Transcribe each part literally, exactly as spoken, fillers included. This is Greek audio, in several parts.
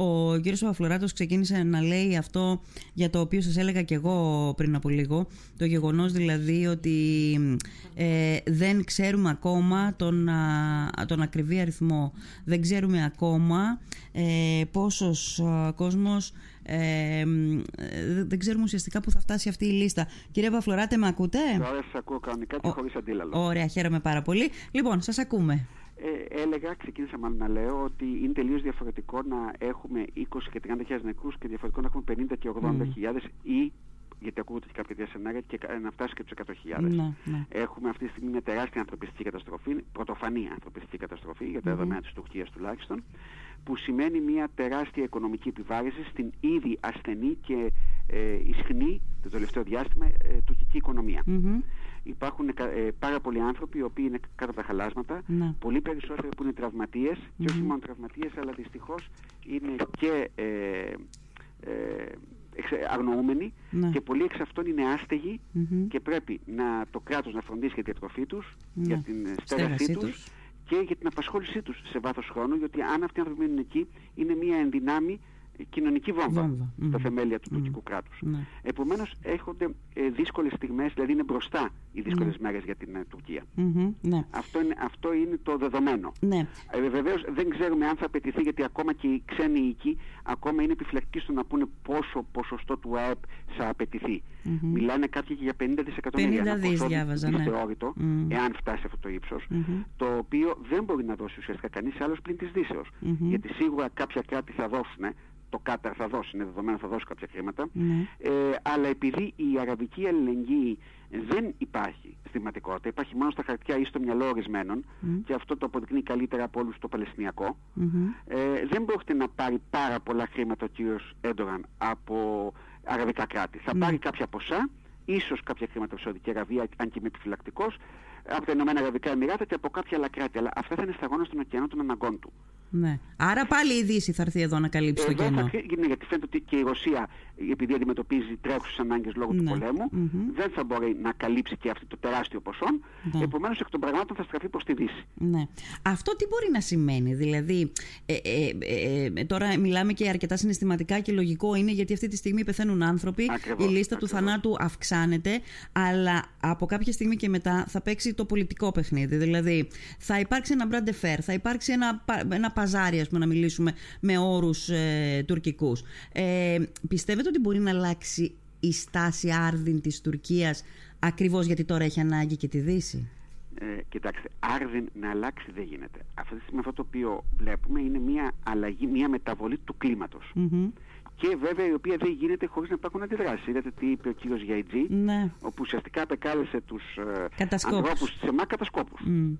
Ο κύριος Παπαφλωράτος ξεκίνησε να λέει αυτό για το οποίο σας έλεγα και εγώ πριν από λίγο, το γεγονός δηλαδή ότι ε, δεν ξέρουμε ακόμα τον, α, τον ακριβή αριθμό, δεν ξέρουμε ακόμα ε, πόσος α, κόσμος, ε, δεν ξέρουμε ουσιαστικά που θα φτάσει αυτή η λίστα. Κύριε Παπαφλωράτε, με ακούτε? Τώρα σας ακούω κανονικά και χωρίς αντίλαλο. Ωραία, χαίρομαι πάρα πολύ. Λοιπόν, σας ακούμε. Ε, έλεγα, ξεκίνησα μάλλον να λέω ότι είναι τελείως διαφορετικό να έχουμε είκοσι και τριάντα χιλιάδες νεκρούς και διαφορετικό να έχουμε πενήντα και ογδόντα χιλιάδες mm. ή, γιατί ακούγονται και κάποια σενάρια, και να φτάσει και τους εκατό χιλιάδες. Ναι, ναι. Έχουμε αυτή τη στιγμή μια τεράστια ανθρωπιστική καταστροφή, πρωτοφανή ανθρωπιστική καταστροφή για τα mm. δεδομένα της Τουρκίας τουλάχιστον, που σημαίνει μια τεράστια οικονομική επιβάρηση στην ήδη ασθενή και ε, ισχνή το τελευταίο διάστημα ε, τουρκική οικονομία. Mm-hmm. Υπάρχουν ε, πάρα πολλοί άνθρωποι οι οποίοι είναι κάτω από τα χαλάσματα, mm-hmm. πολύ περισσότεροι που είναι τραυματίες, mm-hmm. και όχι μόνο τραυματίες, αλλά δυστυχώς είναι και ε, ε, αγνοούμενοι, ναι. και πολλοί εξ αυτών είναι άστεγοι, mm-hmm. και πρέπει να, το κράτος να φροντίσει για την εκτροφή τους, ναι. για την στέρασή τους και για την απασχόλησή τους σε βάθος χρόνου, γιατί αν αυτοί οι άνθρωποι μείνουν εκεί, είναι μια ενδυνάμει κοινωνική βόμβα, βόμβα. Mm-hmm. τα θεμέλια του mm-hmm. τουρκικού κράτους. Mm-hmm. Επομένως έρχονται ε, δύσκολες στιγμές, δηλαδή είναι μπροστά οι δύσκολες mm-hmm. μέρες για την ε, Τουρκία. Mm-hmm. Ναι. Αυτό, είναι, αυτό είναι το δεδομένο. Ναι. Ε, βεβαίως δεν ξέρουμε αν θα απαιτηθεί, γιατί ακόμα και οι ξένοι οίκοι ακόμα είναι επιφυλακτικοί στο να πούνε πόσο ποσοστό του ΑΕΠ θα απαιτηθεί. Mm-hmm. Μιλάνε κάποιοι και για πενήντα δισεκατομμύρια. πενήντα δις διάβαζα. Ναι. Θεώρητο, mm-hmm. εάν φτάσει αυτό το ύψος, mm-hmm. το οποίο δεν μπορεί να δώσει ουσιαστικά κανείς άλλος πλην της Δύσεως. Mm-hmm. Γιατί σίγουρα κάποια κράτη θα δώσουν. Το Κάταρ θα δώσει, είναι δεδομένο, θα δώσει κάποια χρήματα. Ναι. Ε, αλλά επειδή η αραβική αλληλεγγύη δεν υπάρχει στιγματικότητα, υπάρχει μόνο στα χαρτιά ή στο μυαλό ορισμένων, mm. και αυτό το αποδεικνύει καλύτερα από όλους το Παλαιστινιακό, mm-hmm. ε, δεν πρόκειται να πάρει πάρα πολλά χρήματα ο κύριος Ερντογάν από αραβικά κράτη. Θα mm. πάρει κάποια ποσά, ίσως κάποια χρήματα από Σαουδική Αραβία, αν και είμαι επιφυλακτικός, από τα Ηνωμένα Αραβικά Εμιράτα και από κάποια άλλα κράτη. Αλλά αυτά θα είναι σταγόνα στον ωκεανό των αναγκών του. Ναι. Άρα πάλι η Δύση θα έρθει εδώ να καλύψει εδώ το κενό. Θα... Ναι, γιατί φαίνεται ότι και η Ρωσία, επειδή αντιμετωπίζει τρέχουσες ανάγκες λόγω ναι. του πολέμου, mm-hmm. δεν θα μπορεί να καλύψει και αυτό το τεράστιο ποσό. Ναι. Επομένως, εκ των πραγμάτων θα στραφεί προς τη Δύση. Ναι. Αυτό τι μπορεί να σημαίνει? Δηλαδή, ε, ε, ε, τώρα μιλάμε και αρκετά συναισθηματικά και λογικό είναι, γιατί αυτή τη στιγμή πεθαίνουν άνθρωποι, ακριβώς, η λίστα ακριβώς. του θανάτου αυξάνεται, αλλά από κάποια στιγμή και μετά θα παίξει το πολιτικό παιχνίδι. Δηλαδή, θα υπάρξει ένα brand fair, θα υπάρξει ένα, ένα παζάρι, ας πούμε, να μιλήσουμε με όρους ε, τουρκικούς. Ε, πιστεύετε ότι μπορεί να αλλάξει η στάση άρδιν της Τουρκίας, ακριβώς γιατί τώρα έχει ανάγκη και τη Δύση? Ε, κοιτάξτε, άρδιν να αλλάξει δεν γίνεται. Αυτή τη στιγμή αυτό το οποίο βλέπουμε είναι μια αλλαγή, μια μεταβολή του κλίματος. Mm-hmm. Και βέβαια η οποία δεν γίνεται χωρίς να υπάρχουν αντιδράσεις. Είδατε τι είπε ο κύριος Γιάντζη, ναι. όπου ουσιαστικά απεκάλεσε τους ε, ανθρώπους της ΕΜΑ κατασκόπους. Mm.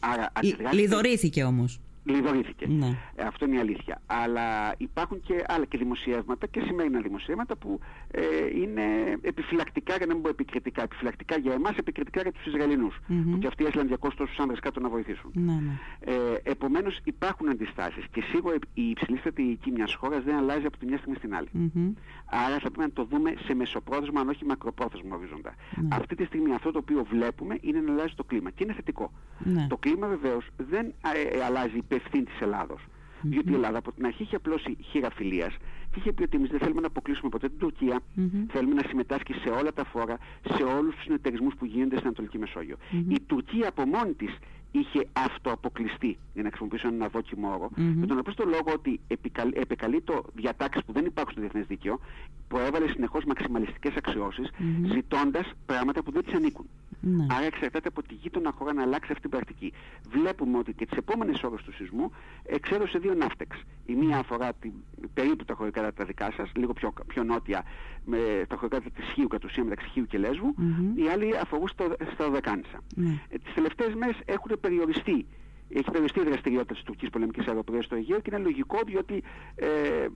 Άρα, αντιδράσεις... Λιδωρήθηκε όμως. Λιδωρήθηκε. Ναι. Ε, αυτό είναι η αλήθεια. Αλλά υπάρχουν και άλλα και δημοσιεύματα και σημερινά δημοσιεύματα που ε, είναι επιφυλακτικά, για να μην πω επικριτικά. Επιφυλακτικά για εμάς, επικριτικά για τους Ισραηλινούς. Mm-hmm. Που και αυτοί έστειλαν διακόσιους τόσους άνδρες κάτω να βοηθήσουν. Ναι, ναι. Ε, επομένως υπάρχουν αντιστάσεις. Και σίγουρα η υψηλή στρατηγική μιας χώρας δεν αλλάζει από τη μια στιγμή στην άλλη. Mm-hmm. Άρα θα πρέπει να το δούμε σε μεσοπρόθεσμα, αν όχι μακροπρόθεσμα ορίζοντα. Ναι. Αυτή τη στιγμή αυτό το οποίο βλέπουμε είναι να αλλάζει το κλίμα. Και είναι θετικό. Ναι. Το κλίμα βεβαίως δεν ε, ε, αλλάζει ευθύνη της Ελλάδος. Mm-hmm. Διότι η Ελλάδα από την αρχή είχε απλώσει χείρα φιλίας και είχε πει ότι εμείς δεν θέλουμε να αποκλείσουμε ποτέ την Τουρκία. Mm-hmm. Θέλουμε να συμμετάσχει σε όλα τα φόρα, σε όλους τους συνεταιρισμούς που γίνονται στην Ανατολική Μεσόγειο. Mm-hmm. Η Τουρκία από μόνη της είχε αυτοαποκλειστεί, για να χρησιμοποιήσω ένα δόκιμο όρο, mm-hmm. με τον απλούστο λόγο ότι επικαλ, επικαλεί το διατάξεις που δεν υπάρχουν στο διεθνές δίκαιο, που έβαλε συνεχώς μαξιμαλιστικές αξιώσεις, mm-hmm. ζητώντας πράγματα που δεν τις ανήκουν. Mm-hmm. Άρα εξαρτάται από τη γείτονα χώρα να αλλάξει αυτή την πρακτική. Βλέπουμε ότι και τις επόμενες ώρες του σεισμού εξέδωσε δύο ναύτεξ. Η μία αφορά την, περίπου τα χωρικά τα δικά σας, λίγο πιο, πιο νότια, με, τα χωρικά της Χίου, κατ' ουσία μεταξύ Χίου και Λέσβου, mm-hmm. η άλλη αφορούσε στα Δωδεκάνησα. Mm-hmm. Ε, τις τελευταίες μέρες έχουν περιοριστεί. Έχει περιοριστεί η δραστηριότητα της τουρκικής πολεμικής αεροπορίας στο Αιγαίο και είναι λογικό, διότι ε,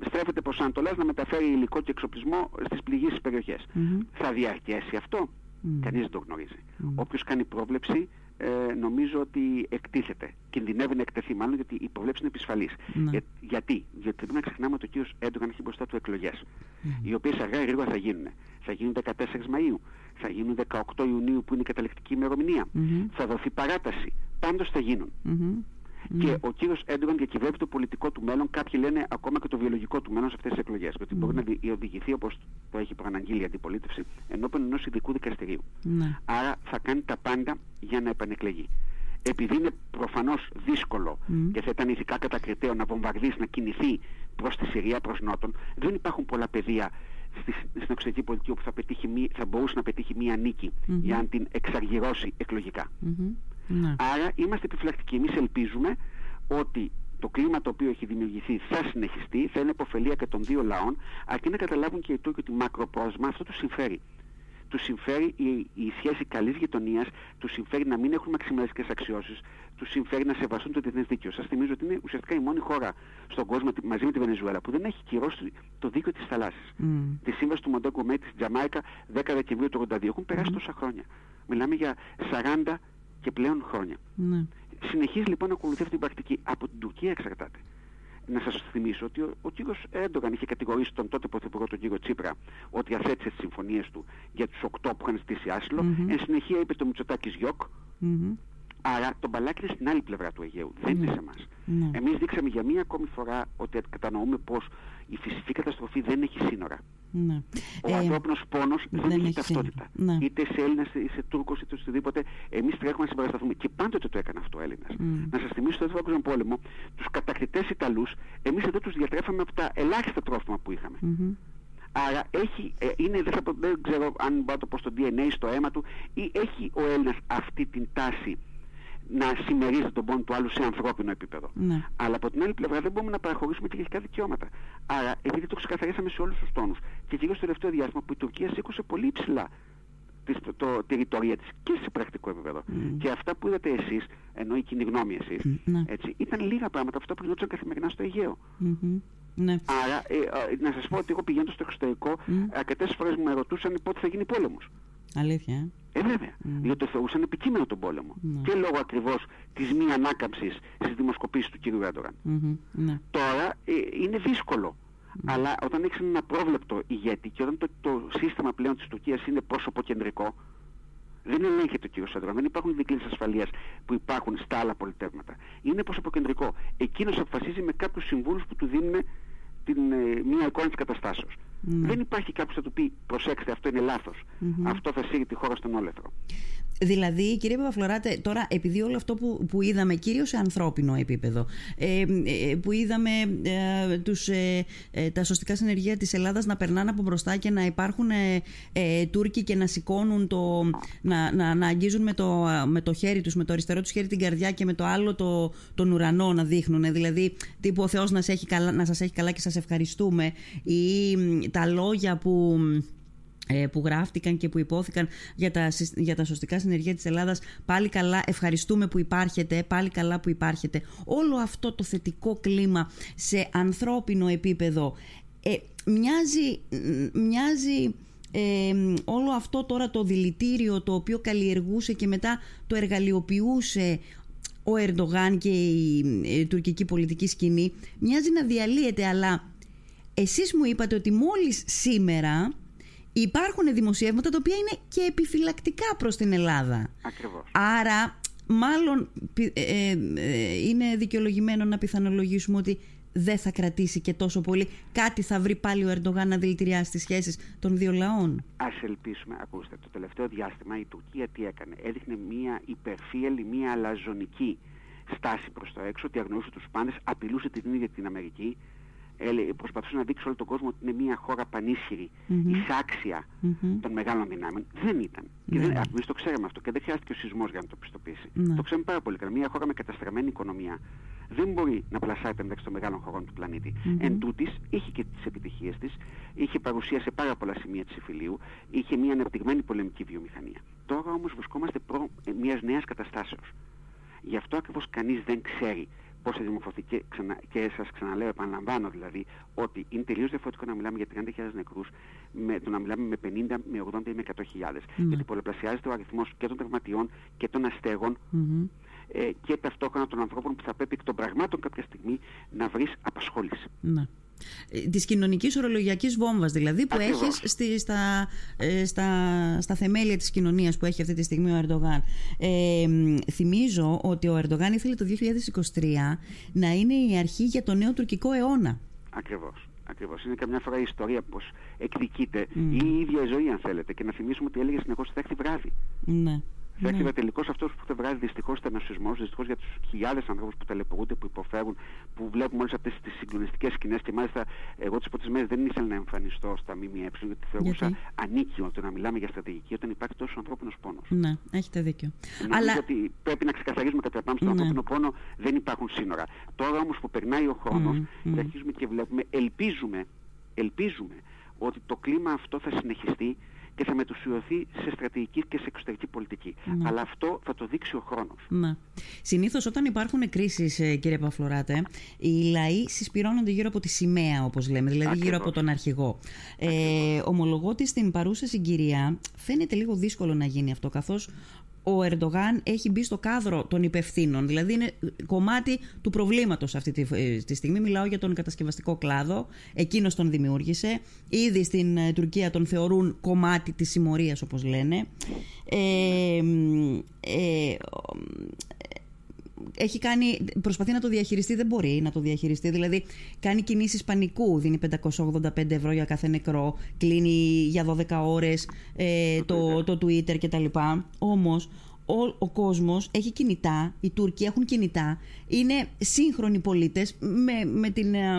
στρέφεται προς Ανατολάς να μεταφέρει υλικό και εξοπλισμό στις πληγείς περιοχές. Mm-hmm. Θα διαρκέσει αυτό? Mm. Κανείς δεν το γνωρίζει. Mm. Όποιος κάνει πρόβλεψη ε, νομίζω ότι εκτίθεται. Κινδυνεύει να εκτεθεί, μάλλον, γιατί η πρόβλεψη είναι επισφαλής. Mm. Για, γιατί δεν πρέπει να ξεχνάμε ότι ο κύριος Ερντογάν έχει μπροστά του εκλογές, mm. οι οποίες αργά ή γρήγορα θα γίνουν. Θα γίνουν δεκατέσσερις Μαΐου, θα γίνουν δεκαοκτώ Ιουνίου που είναι η καταληκτική ημερομηνία, mm-hmm. θα δοθεί παράταση. Πάντως θα γίνουν. Mm-hmm. Mm. Και ο κύριος Ερντογάν διακυβεύει το πολιτικό του μέλλον, κάποιοι λένε ακόμα και το βιολογικό του μέλλον σε αυτές τις εκλογές. Mm. Ότι μπορεί να οδηγηθεί, όπως το έχει προαναγγείλει η αντιπολίτευση, ενώπιον ενός ειδικού δικαστηρίου. Mm. Άρα θα κάνει τα πάντα για να επανεκλεγεί. Επειδή είναι προφανώς δύσκολο mm. και θα ήταν ηθικά κατακριτέο να βομβαρδίσει, να κινηθεί προς τη Συρία, προς Νότον, δεν υπάρχουν πολλά πεδία στη, στην εξωτερική πολιτική όπου θα, θα μπορούσε να πετύχει μία νίκη mm-hmm. για να την εξαργυρώσει εκλογικά. Mm-hmm. Ναι. Άρα είμαστε επιφυλακτικοί. Εμείς ελπίζουμε ότι το κλίμα το οποίο έχει δημιουργηθεί θα συνεχιστεί, θα είναι υποφελία και των δύο λαών, αρκεί να καταλάβουν και οι Τούρκοι ότι μακροπρόθεσμα αυτό τους συμφέρει. Τους συμφέρει η, η σχέση καλής γειτονίας, τους συμφέρει να μην έχουν μαξιμαλιστικές αξιώσεις, τους συμφέρει να σεβαστούν το διεθνές δίκαιο. Σας θυμίζω ότι είναι ουσιαστικά η μόνη χώρα στον κόσμο μαζί με τη Βενεζουέλα που δεν έχει κυρώσει το δίκαιο της θαλάσσης. Mm. Τη σύμβαση του Μοντέγκο Μέη της Τζαμάικα δέκα Δεκεμβρίου του ογδόντα δύο. Έχουν περάσει mm. τόσα χρόνια. Μιλάμε για σαράντα και πλέον χρόνια. Ναι. Συνεχίζει λοιπόν να ακολουθεί αυτή την πρακτική. Από την Τουρκία εξαρτάται. Να σας θυμίσω ότι ο, ο κύριος Ερντογάν είχε κατηγορήσει τον τότε πρωθυπουργό, τον κύριο Τσίπρα, ότι αθέτησε τις συμφωνίες του για τους οκτώ που είχαν στήσει άσυλο. Mm-hmm. Εν συνεχεία είπε το Μητσοτάκης γιοκ. Mm-hmm. Άρα το μπαλάκι είναι στην άλλη πλευρά του Αιγαίου. Mm-hmm. Δεν είναι σε εμάς. Mm-hmm. Εμείς δείξαμε για μία ακόμη φορά ότι κατανοούμε πως η φυσική καταστροφή δεν έχει σύνορα. Ναι. Ο ε, ανθρώπινος πόνος δεν, δεν έχει ταυτότητα. Ναι. Είτε είσαι Έλληνας, είσαι Τούρκος, είτε οτιδήποτε. Εμείς τρέχουμε να συμπαρασταθούμε. Και πάντοτε το έκανε αυτό ο Έλληνας. Mm. Να σας θυμίσω στο δεύτερο παγκόσμιο πόλεμο, τους κατακτητές Ιταλούς, εμείς εδώ τους διατρέφαμε από τα ελάχιστα τρόφιμα που είχαμε. Mm-hmm. Άρα έχει, ε, είναι, δεν, θα, δεν ξέρω αν πάω το πω στο ντι εν έι, στο αίμα του, ή έχει ο Έλληνας αυτή την τάση να συμμερίζεται τον πόνο του άλλου σε ανθρώπινο επίπεδο. Ναι. Αλλά από την άλλη πλευρά δεν μπορούμε να παραχωρήσουμε και γενικά δικαιώματα. Άρα, επειδή το ξεκαθαρίσαμε σε όλους τους τόνους και κυρίως στο τελευταίο διάστημα που η Τουρκία σήκωσε πολύ ψηλά τη ρητορία της και σε πρακτικό επίπεδο. Mm. Και αυτά που είδατε εσείς, ενώ η κοινή γνώμη εσείς, mm. έτσι, ήταν λίγα πράγματα αυτά που γινόντουσαν καθημερινά στο Αιγαίο. Mm-hmm. Ναι. Άρα, ε, ε, να σας πω ότι εγώ πηγαίνω στο εξωτερικό, mm. αρκετές φορές με ρωτούσαν πότε θα γίνει πόλεμος. Αλήθεια. Ε, βέβαια. Mm. Διότι το θεωρούσαν επικείμενο τον πόλεμο. Mm. Και λόγω ακριβώς της μη ανάκαμψης στις δημοσκοπήσεις του κ. Ερντογάν. Mm-hmm. Ναι. Τώρα ε, είναι δύσκολο. Mm. Αλλά όταν έχεις ένα απρόβλεπτο ηγέτη και όταν το, το σύστημα πλέον της Τουρκίας είναι προσωποκεντρικό, δεν ελέγχεται ο κ. Ερντογάν. Δεν υπάρχουν δικλείδες ασφαλείας που υπάρχουν στα άλλα πολιτεύματα. Είναι προσωποκεντρικό. Εκείνος αποφασίζει με κάποιους συμβούλους που του δίνουν την, ε, μία εικόνα της καταστάσεως. Mm. Δεν υπάρχει κάποιος που θα του πει προσέξτε, αυτό είναι λάθος. Mm-hmm. Αυτό θα σύρει τη χώρα στον όλεθρο. Δηλαδή, κύριε Παπαφλωράτε, τώρα επειδή όλο αυτό που, που είδαμε, κυρίως σε ανθρώπινο επίπεδο, ε, ε, που είδαμε ε, τους, ε, ε, τα σωστικά συνεργεία της Ελλάδας να περνάνε από μπροστά και να υπάρχουν ε, ε, Τούρκοι και να σηκώνουν, το, να, να, να αγγίζουν με το, με το χέρι τους, με το αριστερό τους χέρι την καρδιά και με το άλλο το, τον ουρανό να δείχνουν. Δηλαδή, τύπου ο Θεός να σας έχει καλά, να σας έχει καλά και σας ευχαριστούμε, ή τα λόγια που... που γράφτηκαν και που υπόθηκαν για τα, για τα σωστικά συνεργεία της Ελλάδας, πάλι καλά, ευχαριστούμε που υπάρχετε, πάλι καλά που υπάρχετε. Όλο αυτό το θετικό κλίμα σε ανθρώπινο επίπεδο ε, μοιάζει, μοιάζει ε, όλο αυτό τώρα το δηλητήριο το οποίο καλλιεργούσε και μετά το εργαλειοποιούσε ο Ερντογάν και η ε, τουρκική πολιτική σκηνή, μοιάζει να διαλύεται. Αλλά εσείς μου είπατε ότι μόλις σήμερα υπάρχουν δημοσιεύματα τα οποία είναι και επιφυλακτικά προς την Ελλάδα. Ακριβώς. Άρα μάλλον ε, ε, ε, είναι δικαιολογημένο να πιθανολογήσουμε ότι δεν θα κρατήσει και τόσο πολύ. Κάτι θα βρει πάλι ο Ερντογάν να δηλητηριάσει τις σχέσεις των δύο λαών. Ας ελπίσουμε. Ακούστε, το τελευταίο διάστημα η Τουρκία τι έκανε? Έδειχνε μια υπερφύελη, μια αλαζονική στάση προς το έξω, ότι αγνοούσε τους πάντες, απειλούσε την ίδια την Αμερική. Προσπαθούσε να δείξει όλο τον κόσμο ότι είναι μια χώρα πανίσχυρη, mm-hmm. εισάξια mm-hmm. των μεγάλων δυνάμεων. Δεν ήταν. Mm-hmm. Και δεν, εμείς το ξέραμε αυτό και δεν χρειάστηκε ο σεισμός για να το πιστοποιήσει. Mm-hmm. Το ξέρουμε πάρα πολύ καλά. Μια χώρα με καταστραμμένη οικονομία δεν μπορεί να πλασάρεται μεταξύ των μεγάλων χωρών του πλανήτη. Mm-hmm. Εν τούτης, είχε και τις επιτυχίες της, είχε παρουσία σε πάρα πολλά σημεία της Ιφιλίου, είχε μια ανεπτυγμένη πολεμική βιομηχανία. Τώρα όμως βρισκόμαστε προ μιας νέας καταστάσεως. Γι' αυτό ακριβώς κανείς δεν ξέρει πώς θα δημοφωθεί και, ξανα... και σας ξαναλέω, επαναλαμβάνω δηλαδή, ότι είναι τελείως διαφορετικό να μιλάμε για τριάντα χιλιάδες νεκρούς με το να μιλάμε με πενήντα, με ογδόντα ή με εκατό χιλιάδες. Mm-hmm. Γιατί πολλαπλασιάζεται ο αριθμός και των τραυματιών και των αστέγων mm-hmm. ε, και ταυτόχρονα των ανθρώπων που θα πρέπει εκ των πραγμάτων κάποια στιγμή να βρεις απασχόληση. Mm-hmm. της κοινωνικής ορολογιακής βόμβας, δηλαδή, που έχεις στη, στα, ε, στα, στα θεμέλια της κοινωνίας που έχει αυτή τη στιγμή ο Ερντογάν. Ε, θυμίζω ότι ο Ερντογάν ήθελε το δύο χιλιάδες είκοσι τρία να είναι η αρχή για το νέο τουρκικό αιώνα. Ακριβώς. Ακριβώς. Είναι καμιά φορά η ιστορία που εκδικείται mm. ή η ίδια η ζωή, αν θέλετε. Και να θυμίσουμε ότι έλεγε συνεχώς θα έρθει βράδυ. Ναι. Θα έρθει ναι. τελικώς αυτός που θα βράδυ, δυστυχώς ήταν ο σεισμός, δυστυχώς για τους χιλιάδες ανθρώπους που ταλαιπωρούνται, που υποφέρουν, που βλέπουμε όλες αυτές τις συγκλονιστικές σκηνές. Και μάλιστα εγώ τις πρώτες μέρες δεν ήθελα να εμφανιστώ στα ΜΜΕ, γιατί θεωρούσα ανίκιο το να μιλάμε για στρατηγική όταν υπάρχει τόσο ανθρώπινος πόνος. Ναι, έχετε δίκιο. Νομίζω αλλά... ότι πρέπει να ξεκαθαρίζουμε κατά πάνω στον ναι. ανθρώπινο πόνο, δεν υπάρχουν σύνορα. Τώρα όμως που περνάει ο χρόνος mm, και αρχίζουμε mm. και βλέπουμε, ελπίζουμε, ελπίζουμε ότι το κλίμα αυτό θα συνεχιστεί και θα μετουσιωθεί σε στρατηγική και σε εξωτερική πολιτική. Ναι. Αλλά αυτό θα το δείξει ο χρόνος. Ναι. Συνήθως όταν υπάρχουν κρίσεις, κύριε Παπαφλωράτε, οι λαοί συσπυρώνονται γύρω από τη σημαία, όπως λέμε, δηλαδή Ακριβώς. γύρω από τον αρχηγό. Ε, ομολογώ ότι στην παρούσα συγκυρία φαίνεται λίγο δύσκολο να γίνει αυτό, καθώς ο Ερντογάν έχει μπει στο κάδρο των υπευθύνων. Δηλαδή είναι κομμάτι του προβλήματος αυτή τη στιγμή. Μιλάω για τον κατασκευαστικό κλάδο. Εκείνος τον δημιούργησε. Ήδη στην Τουρκία τον θεωρούν κομμάτι της συμμορίας, όπως λένε. Ε, ε, έχει κάνει, προσπαθεί να το διαχειριστεί, δεν μπορεί να το διαχειριστεί. Δηλαδή κάνει κινήσεις πανικού, δίνει πεντακόσια ογδόντα πέντε ευρώ για κάθε νεκρό, κλείνει για δώδεκα ώρες ε, το, το Twitter κτλ. Όμως ο, ο κόσμος έχει κινητά, οι Τούρκοι έχουν κινητά, είναι σύγχρονοι πολίτες με, με την... Ε,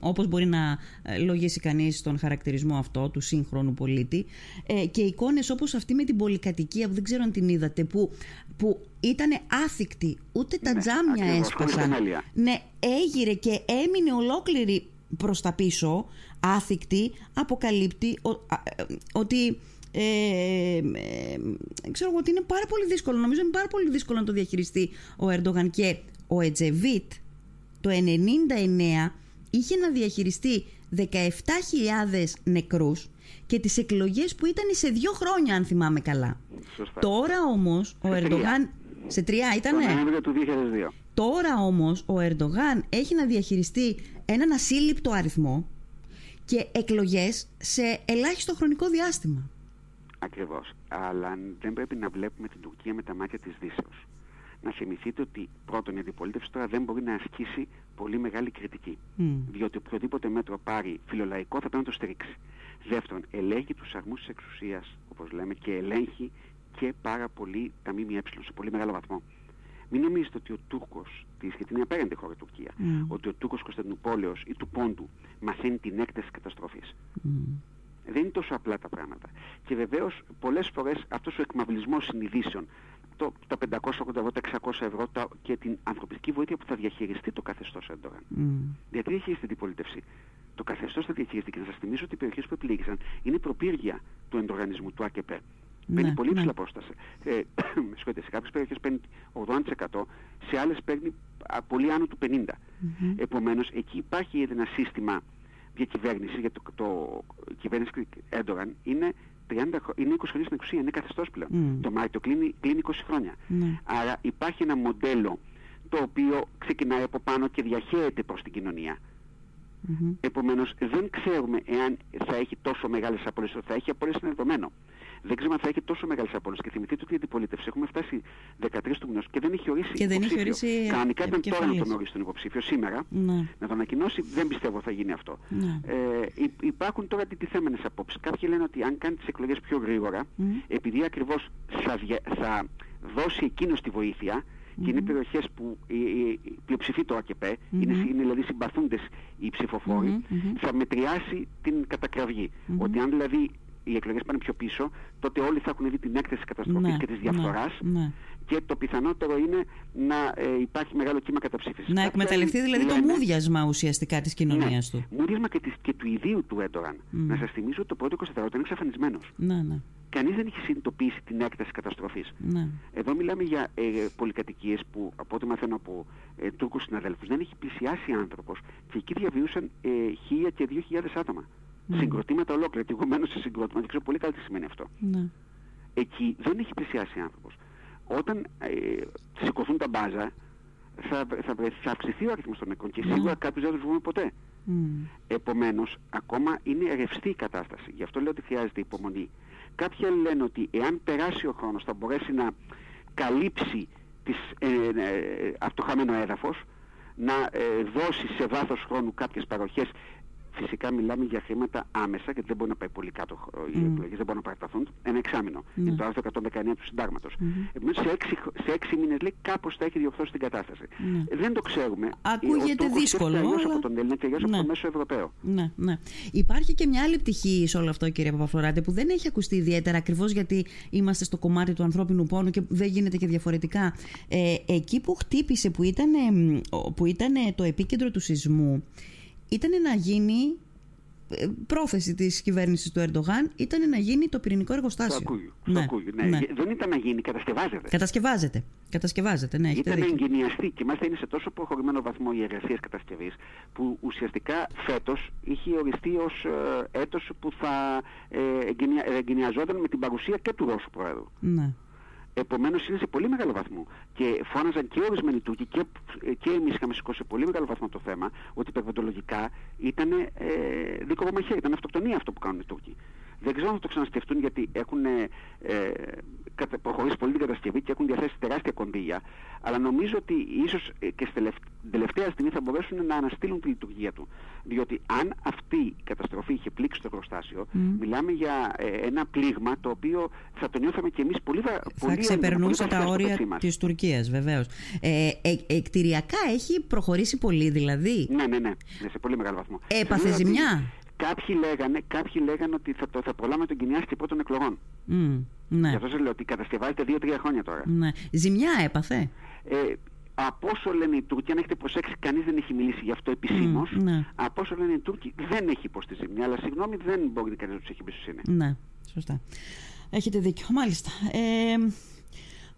όπως μπορεί να λογίσει κανείς τον χαρακτηρισμό αυτό του σύγχρονου πολίτη, ε, και εικόνες όπως αυτή με την πολυκατοικία που δεν ξέρω αν την είδατε, που, που ήταν άθικτη, ούτε τα ναι, τζάμια ακριβώς, έσπασαν. Ναι, έγειρε και έμεινε ολόκληρη προς τα πίσω, άθικτη, αποκαλύπτει ο, α, ότι... Ε, ε, ε, ξέρω ότι είναι πάρα πολύ δύσκολο, νομίζω είναι πάρα πολύ δύσκολο να το διαχειριστεί ο Ερντογάν. Και ο Ετζεβίτ το ενενήντα εννέα είχε να διαχειριστεί δεκαεπτά χιλιάδες νεκρούς και τις εκλογές που ήταν σε δύο χρόνια, αν θυμάμαι καλά. Σωστά. Τώρα όμως ο Ερντογάν... Σε τρία ήτανε. Τώρα όμως ο Ερντογάν έχει να διαχειριστεί έναν ασύλληπτο αριθμό και εκλογές σε ελάχιστο χρονικό διάστημα. Ακριβώς. Αλλά δεν πρέπει να βλέπουμε την Τουρκία με τα μάτια της Δύσεως. Να θυμηθείτε ότι πρώτον η αντιπολίτευση τώρα δεν μπορεί να ασκήσει πολύ μεγάλη κριτική. Mm. Διότι οποιοδήποτε μέτρο πάρει φιλολαϊκό θα πρέπει να το στηρίξει. Δεύτερον, ελέγχει τους αρμούς της εξουσίας, όπως λέμε, και ελέγχει και πάρα πολύ τα ΜΜΕ σε πολύ μεγάλο βαθμό. Μην νομίζετε ότι ο Τούρκος, γιατί είναι απέραντη χώρα Τουρκία, mm. ότι ο Τούρκος Κωνσταντινούπολεως ή του Πόντου μαθαίνει την έκταση της καταστροφής. Mm. Δεν είναι τόσο απλά τα πράγματα. Και βεβαίως πολλές φορές αυτός ο εκμαυλισμός συνειδήσεων, το, τα πεντακόσια ογδόντα ευρώ, τα εξακόσια ευρώ τα, και την ανθρωπιστική βοήθεια που θα διαχειριστεί το καθεστώς Ερντογάν. Mm. Γιατί έχει στην αντιπολίτευση. Το καθεστώς θα διαχειριστεί. Και να σας θυμίσω ότι οι περιοχές που επλήγησαν είναι προπύργια του εντοργανισμού, του Α Κ Π. Ναι, παίρνει πολύ υψηλά ναι. πρόσταση. Ε, σε κάποιες περιοχές παίρνει ογδόντα τοις εκατό, σε άλλες παίρνει πολύ άνω του πενήντα τοις εκατό. Mm-hmm. Επομένως, εκεί υπάρχει ήδη ένα σύστημα διακυβέρνηση, γιατί το, το, το κυβέρνηση Ερντογάν είναι. Είναι είκοσι χρόνια στην εξουσία, είναι καθεστώς πλέον. Mm. Το Μάρτιο κλείνει, κλείνει είκοσι χρόνια. Mm. Άρα υπάρχει ένα μοντέλο το οποίο ξεκινάει από πάνω και διαχέεται προς την κοινωνία. Mm-hmm. Επομένως δεν ξέρουμε εάν θα έχει τόσο μεγάλες απώλειες. Θα έχει απώλειες είναι δεδομένο. Δεν ξέρουμε αν θα έχει τόσο μεγάλες απώλειες. Και θυμηθείτε ότι η αντιπολίτευση έχουμε φτάσει δεκατρείς του μηνός και δεν έχει ορίσει. Και δεν έχει ορίσει. Κανονικά ήταν τώρα να τον ορίσει τον υποψήφιο. Σήμερα ναι. να τον ανακοινώσει, δεν πιστεύω θα γίνει αυτό. Ναι. Ε, υπάρχουν τώρα αντιτιθέμενες απόψεις. Κάποιοι λένε ότι αν κάνει τις εκλογές πιο γρήγορα, mm. επειδή ακριβώς θα, θα δώσει εκείνος τη βοήθεια. Και mm-hmm. είναι περιοχές που πλειοψηφεί το Α Κ Π, mm-hmm. είναι, είναι δηλαδή συμπαθούντες οι ψηφοφόροι, mm-hmm. θα μετριάσει την κατακραυγή. Mm-hmm. Ότι αν δηλαδή οι εκλογές πάνε πιο πίσω, τότε όλοι θα έχουν δει την έκταση της καταστροφής mm-hmm. και της διαφθοράς. Mm-hmm. Και το πιθανότερο είναι να ε, υπάρχει μεγάλο κύμα καταψήφισης. Να εκμεταλλευτεί δηλαδή λένε, το μούδιασμα ουσιαστικά της κοινωνίας ναι, του. Μούδιασμα και, της, και του ιδίου του Ερντογάν. Mm. Να σας θυμίσω ότι το πρώτο εικοσιτετράωρο ήταν εξαφανισμένος. Ναι, ναι. Κανείς δεν είχε συνειδητοποιήσει την έκταση καταστροφής. Ναι. Εδώ μιλάμε για ε, πολυκατοικίες που, από ό,τι μαθαίνω από ε, Τούρκους συναδέλφους, δεν έχει πλησιάσει άνθρωπος και εκεί διαβιούσαν ε, χίλια και δύο χιλιάδες άτομα. Ναι. Συγκροτήματα ολόκληρα. Εγώ μένω σε συγκρότημα και ξέρω πολύ καλά τι σημαίνει αυτό. Ναι. Εκεί δεν έχει πλησιάσει άνθρωπος. Όταν ε, σηκωθούν τα μπάζα, θα, θα, θα αυξηθεί ο αριθμός των νεκρών και σίγουρα ναι. κάποιους δεν τους βγούμε ποτέ. Mm. Επομένως, ακόμα είναι ρευστή η κατάσταση. Γι' αυτό λέω ότι χρειάζεται υπομονή. Κάποιοι άλλοι λένε ότι εάν περάσει ο χρόνος θα μπορέσει να καλύψει τις, ε, ε, αυτό το χαμένο έδαφος, να ε, δώσει σε βάθος χρόνου κάποιες παροχές. Φυσικά μιλάμε για χρήματα άμεσα, γιατί δεν μπορεί να πάει πολύ κάτω οι mm. εκλογές, δεν μπορούν να παραταθούν. Ένα εξάμηνο. Mm. Είναι το άρθρο εκατόν δεκαεννέα του συντάγματος. Mm. Επομένως, σε έξι, σε έξι μήνες, λέει, κάπως θα έχει διορθώσει την κατάσταση. Mm. Δεν το ξέρουμε. Ακούγεται δύσκολο. Αλλά... από τον Έλληνα και αλλιώς ναι. από τον μέσο Ευρωπαίο. Ναι, ναι. Υπάρχει και μια άλλη πτυχή σε όλο αυτό, κύριε Παπαφλωράτε, που δεν έχει ακουστεί ιδιαίτερα, ακριβώς γιατί είμαστε στο κομμάτι του ανθρώπινου πόνου και δεν γίνεται και διαφορετικά. Ε, εκεί που χτύπησε, που ήταν, που ήταν το επίκεντρο του σεισμού, ήταν να γίνει, πρόθεση της κυβέρνησης του Ερντογάν, ήταν να γίνει το πυρηνικό εργοστάσιο. Το ακούγει, ναι, ναι. ναι. Δεν ήταν να γίνει, κατασκευάζεται. Κατασκευάζεται, κατασκευάζεται, ναι, έχετε δίκιο. Ήταν να εγκαινιαστεί και μάλιστα είναι σε τόσο προχωρημένο βαθμό οι εργασίες κατασκευής, που ουσιαστικά φέτος είχε οριστεί ως έτος που θα εγκαινιαζόταν με την παρουσία και του Ρώσου Προέδρου. Ναι. Επομένως είναι σε πολύ μεγάλο βαθμό. Και φώναζαν και ορισμένοι Τούρκοι και, και εμείς είχαμε σηκώσει σε πολύ μεγάλο βαθμό το θέμα ότι περιβαλλοντολογικά ήταν ε, δίκοπο μαχαίρι, ήταν αυτοκτονία αυτό που κάνουν οι Τούρκοι. Δεν ξέρω αν θα το ξανασκεφτούν, γιατί έχουν ε, προχωρήσει πολύ την κατασκευή και έχουν διαθέσει τεράστια κονδύλια. Αλλά νομίζω ότι ίσως και στην τελευταία στιγμή θα μπορέσουν να αναστείλουν τη λειτουργία του. Διότι αν αυτή η καταστροφή είχε πλήξει το εργοστάσιο, mm. μιλάμε για ε, ένα πλήγμα το οποίο θα το νιώθαμε και εμείς πολύ βαθιά. Θα ξεπερνούσε τα όρια της Τουρκίας, βεβαίως. Ε, ε, εκτηριακά έχει προχωρήσει πολύ, δηλαδή. Ναι, ναι, ναι. Σε πολύ μεγάλο βαθμό. Έπαθε ζημιά. Κάποιοι λέγανε, κάποιοι λέγανε ότι θα, το, θα προλάβουμε τον κοινιάς και υπό των εκλογών. Mm, ναι. Γι' αυτό σας λέω ότι κατασκευάζεται δύο τρία χρόνια τώρα. Ναι. Ζημιά έπαθε. Ε, από όσο λένε οι Τούρκοι, αν έχετε προσέξει, κανείς δεν έχει μιλήσει γι' αυτό επισήμως. Mm, ναι. Από όσο λένε οι Τούρκοι, δεν έχει υποστεί ζημιά, αλλά συγγνώμη, δεν μπορεί κανείς να τους έχει εμπιστοσύνη. Ναι, σωστά. Έχετε δίκιο. Μάλιστα. Ε,